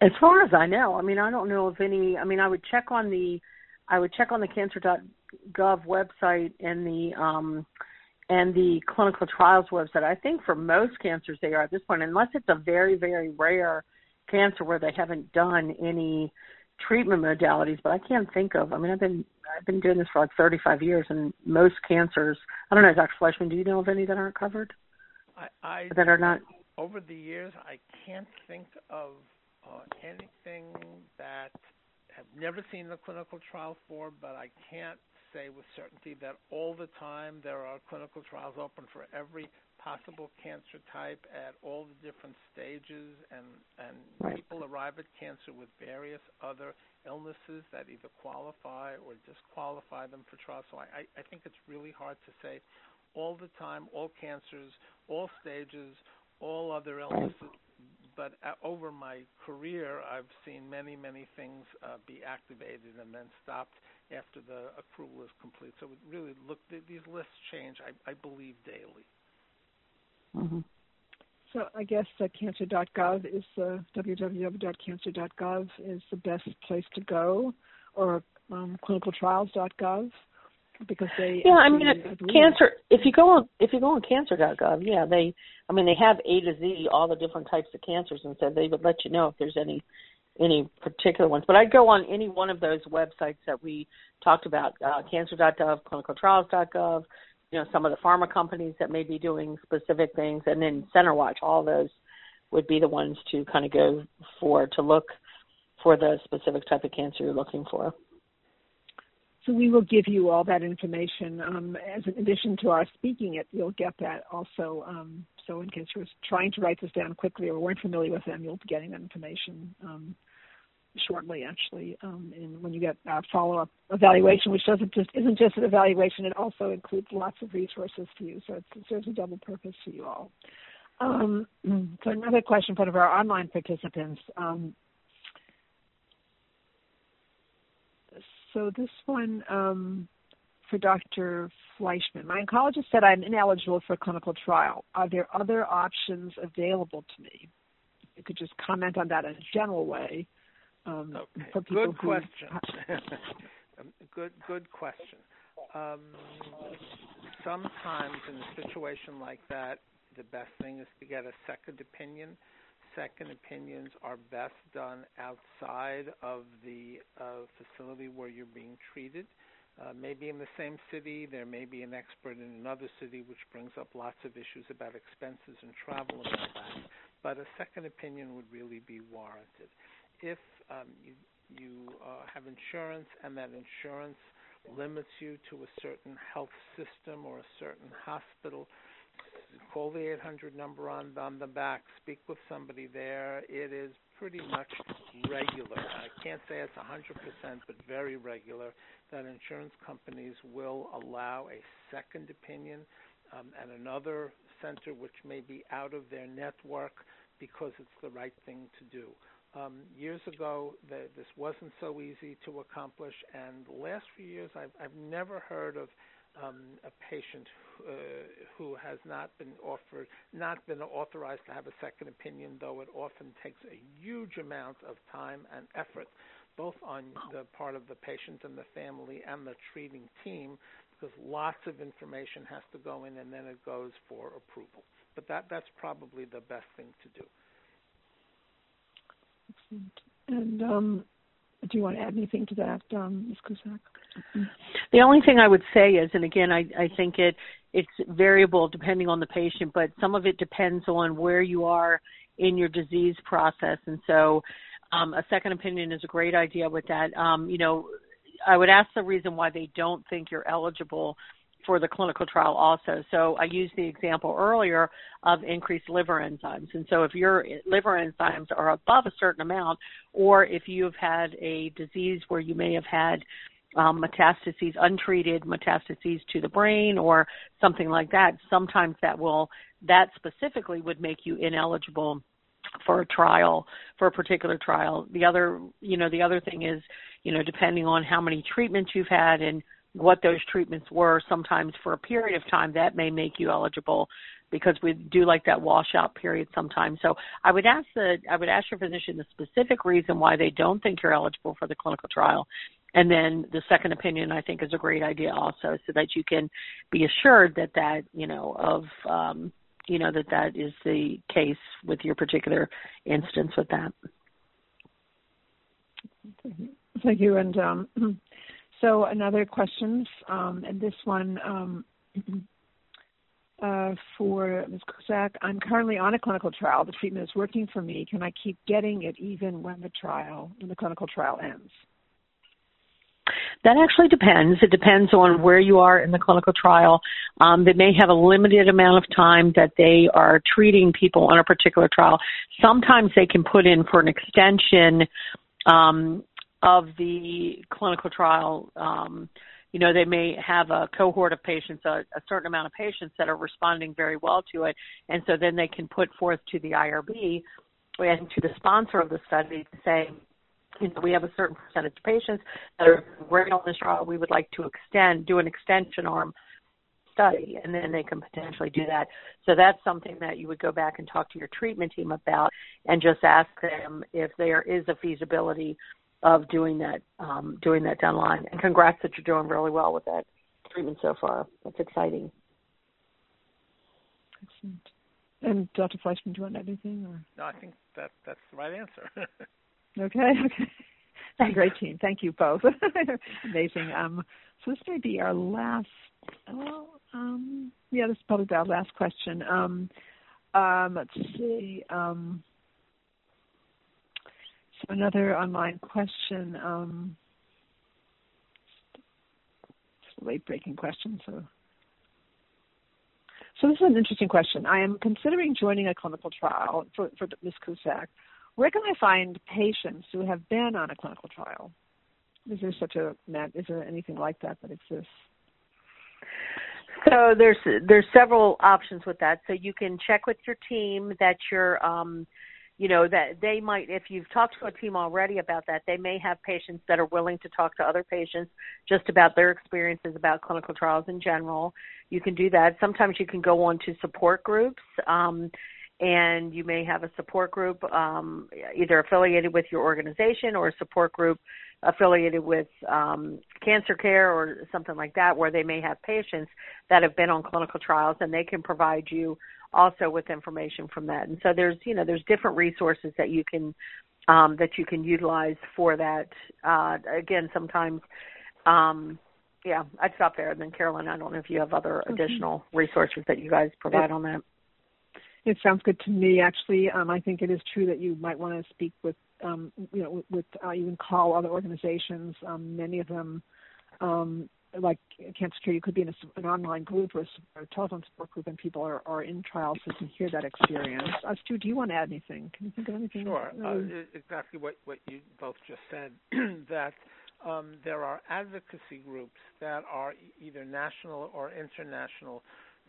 As far as I know, I don't know of any. I would check on the cancer.gov website and the clinical trials website. I think for most cancers they are at this point, unless it's a very, very rare cancer where they haven't done any treatment modalities, but I can't think of. I've been doing this for like 35 years, and most cancers. I don't know, Dr. Fleischman, do you know of any that aren't covered? That are not. Over the years, I can't think of anything that I've never seen the clinical trial for, but I can't say with certainty that all the time there are clinical trials open for every possible cancer type at all the different stages, and right. People arrive at cancer with various other illnesses that either qualify or disqualify them for trials. So I think it's really hard to say all the time, all cancers, all stages, all other illnesses. Right. But over my career, I've seen many, many things be activated and then stopped after the accrual is complete. So it really these lists change, I believe, daily. Mm-hmm. So I guess cancer.gov is www.cancer.gov is the best place to go, or clinicaltrials.gov, because they if you go on cancer.gov, they have A to Z all the different types of cancers, and so they would let you know if there's any particular ones. But I'd go on any one of those websites that we talked about, cancer.gov, clinicaltrials.gov, some of the pharma companies that may be doing specific things, and then CenterWatch. All those would be the ones to kind of go for, to look for the specific type of cancer you're looking for. So we will give you all that information as an addition to our speaking it. You'll get that also. So in case you're trying to write this down quickly or weren't familiar with them, you'll be getting that information shortly, actually, when you get our follow-up evaluation, which isn't just an evaluation. It also includes lots of resources for you. So it serves a double purpose for you all. So another question from one of our online participants. So this one for Dr. Fleischman. My oncologist said I'm ineligible for a clinical trial. Are there other options available to me? You could just comment on that in a general way. Okay. For people. Good question. Good question. Sometimes in a situation like that, the best thing is to get a second opinion. Second opinions are best done outside of the facility where you're being treated. Maybe in the same city, there may be an expert in another city, which brings up lots of issues about expenses and travel and all that. But a second opinion would really be warranted. If you have insurance and that insurance limits you to a certain health system or a certain hospital, call the 800 number on the back. Speak with somebody there. It is pretty much regular. I can't say it's 100%, but very regular that insurance companies will allow a second opinion at another center, which may be out of their network, because it's the right thing to do. Years ago, this wasn't so easy to accomplish, and the last few years I've never heard of a patient who has not been authorized to have a second opinion, though it often takes a huge amount of time and effort, both on the part of the patient and the family and the treating team, because lots of information has to go in and then it goes for approval. But that's probably the best thing to do. Excellent. And do you want to add anything to that, Ms. Cusack? The only thing I would say is, and again, I think it's variable depending on the patient, but some of it depends on where you are in your disease process. And so a second opinion is a great idea with that. I would ask the reason why they don't think you're eligible for the clinical trial also. So I used the example earlier of increased liver enzymes. And so if your liver enzymes are above a certain amount, or if you've had a disease where you may have had metastases, untreated metastases to the brain or something like that, sometimes that specifically would make you ineligible for a particular trial. The other thing is, depending on how many treatments you've had and what those treatments were, sometimes for a period of time, that may make you eligible because we do like that washout period sometimes. So I would ask your physician the specific reason why they don't think you're eligible for the clinical trial. And then the second opinion, I think, is a great idea also, so that you can be assured that is the case with your particular instance with that. Thank you. And so another question, and this one for Ms. Cusack. I'm currently on a clinical trial. The treatment is working for me. Can I keep getting it even when the clinical trial ends? That actually depends. It depends on where you are in the clinical trial. They may have a limited amount of time that they are treating people on a particular trial. Sometimes they can put in for an extension of the clinical trial. They may have a cohort of patients, a certain amount of patients that are responding very well to it, and so then they can put forth to the IRB and to the sponsor of the study to say, we have a certain percentage of patients that are working on this trial. We would like to do an extension arm study, and then they can potentially do that. So that's something that you would go back and talk to your treatment team about and just ask them if there is a feasibility of doing that down the line. And congrats that you're doing really well with that treatment so far. That's exciting. Excellent. And Dr. Fleischman, do you want anything? Or? No, I think that's the right answer. Okay. That's a great team. Thank you both. Amazing. So this may be our last. This is probably our last question. Let's see. So another online question. It's a late-breaking question. So this is an interesting question. I am considering joining a clinical trial for Ms. Cusack. Where can I find patients who have been on a clinical trial? Is there anything like that that exists? So there's several options with that. So you can check with your team that you're, that they might, if you've talked to a team already about that, they may have patients that are willing to talk to other patients just about their experiences about clinical trials in general. You can do that. Sometimes you can go on to support groups. And you may have a support group either affiliated with your organization or a support group affiliated with Cancer Care or something like that, where they may have patients that have been on clinical trials, and they can provide you also with information from that. And so there's different resources that you can utilize for that. Again, sometimes, I'd stop there. And then Carolyn, I don't know if you have other additional resources that you guys provide on that. It sounds good to me, actually. I think it is true that you might want to speak with, you can call other organizations. Many of them, like Cancer Care, you could be in an online group or a telephone support group, and people are in trials, so you can hear that experience. Stu, do you want to add anything? Can you think of anything? Sure. Exactly what you both just said, that there are advocacy groups that are either national or international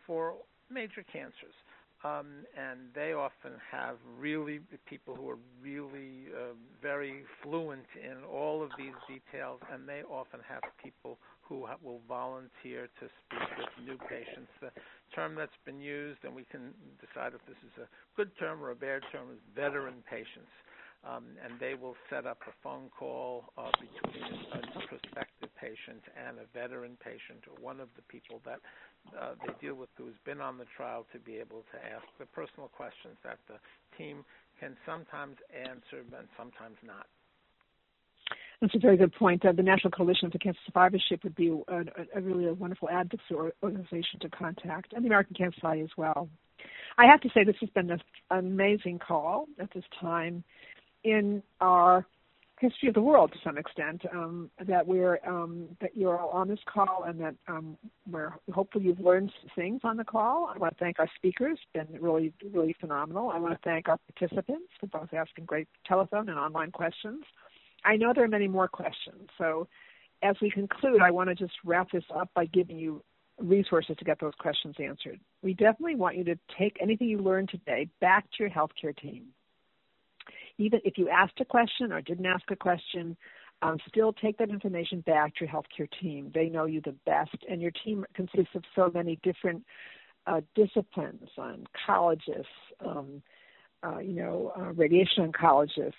for major cancers. And they often have really people who are really very fluent in all of these details, and they often have people who will volunteer to speak with new patients. The term that's been used, and we can decide if this is a good term or a bad term, is veteran patients. And they will set up a phone call between a prospective patient and a veteran patient, or one of the people that they deal with who's been on the trial, to be able to ask the personal questions that the team can sometimes answer and sometimes not. That's a very good point. The National Coalition for Cancer Survivorship would be a really wonderful advocacy organization to contact, and the American Cancer Society as well. I have to say this has been an amazing call at this time in our history of the world to some extent, that you're all on this call, and that we're hopeful you've learned some things on the call. I want to thank our speakers, been really, really phenomenal. I want to thank our participants for both asking great telephone and online questions. I know there are many more questions, so as we conclude, I want to just wrap this up by giving you resources to get those questions answered. We definitely want you to take anything you learned today back to your healthcare team. Even if you asked a question or didn't ask a question, still take that information back to your healthcare team. They know you the best, and your team consists of so many different disciplines, oncologists, radiation oncologists,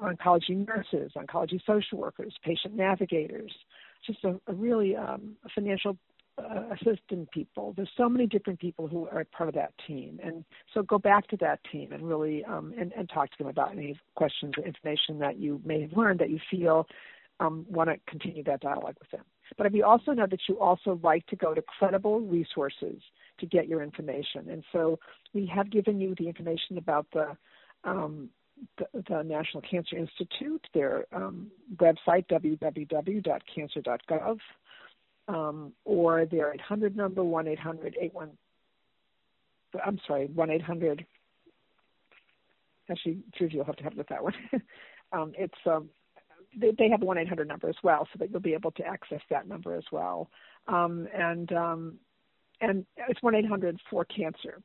oncology nurses, oncology social workers, patient navigators, just a really financial assistant people. There's so many different people who are part of that team. And so go back to that team and really and talk to them about any questions or information that you may have learned that you feel want to continue that dialogue with them. But we also know that you also like to go to credible resources to get your information. And so we have given you the information about the National Cancer Institute, their website, www.cancer.gov, or their 800 number, 1-800. Actually, Georgie, you'll have to help with that one. They have a 1-800 number as well, so that you'll be able to access that number as well. And it's 1-800-4-CANCER.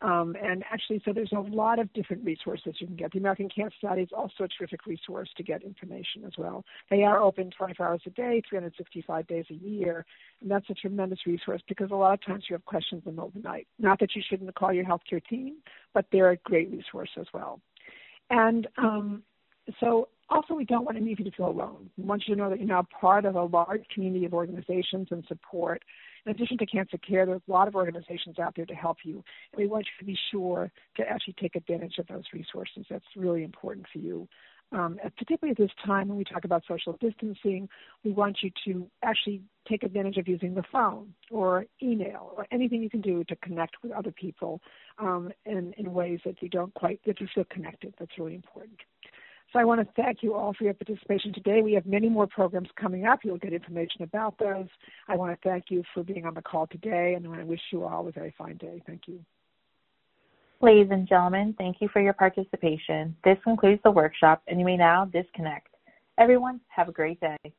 And actually, so there's a lot of different resources you can get. The American Cancer Society is also a terrific resource to get information as well. They are open 24 hours a day, 365 days a year, and that's a tremendous resource because a lot of times you have questions in the middle of the night. Not that you shouldn't call your healthcare team, but they're a great resource as well. And so also we don't want any of you to feel alone. We want you to know that you're now part of a large community of organizations and support. In addition to cancer care, there's a lot of organizations out there to help you. And we want you to be sure to actually take advantage of those resources. That's really important for you. Particularly at this time when we talk about social distancing, we want you to actually take advantage of using the phone or email or anything you can do to connect with other people in ways that you don't quite, that you feel connected. That's really important. So I want to thank you all for your participation today. We have many more programs coming up. You'll get information about those. I want to thank you for being on the call today, and I want to wish you all a very fine day. Thank you. Ladies and gentlemen, thank you for your participation. This concludes the workshop, and you may now disconnect. Everyone, have a great day.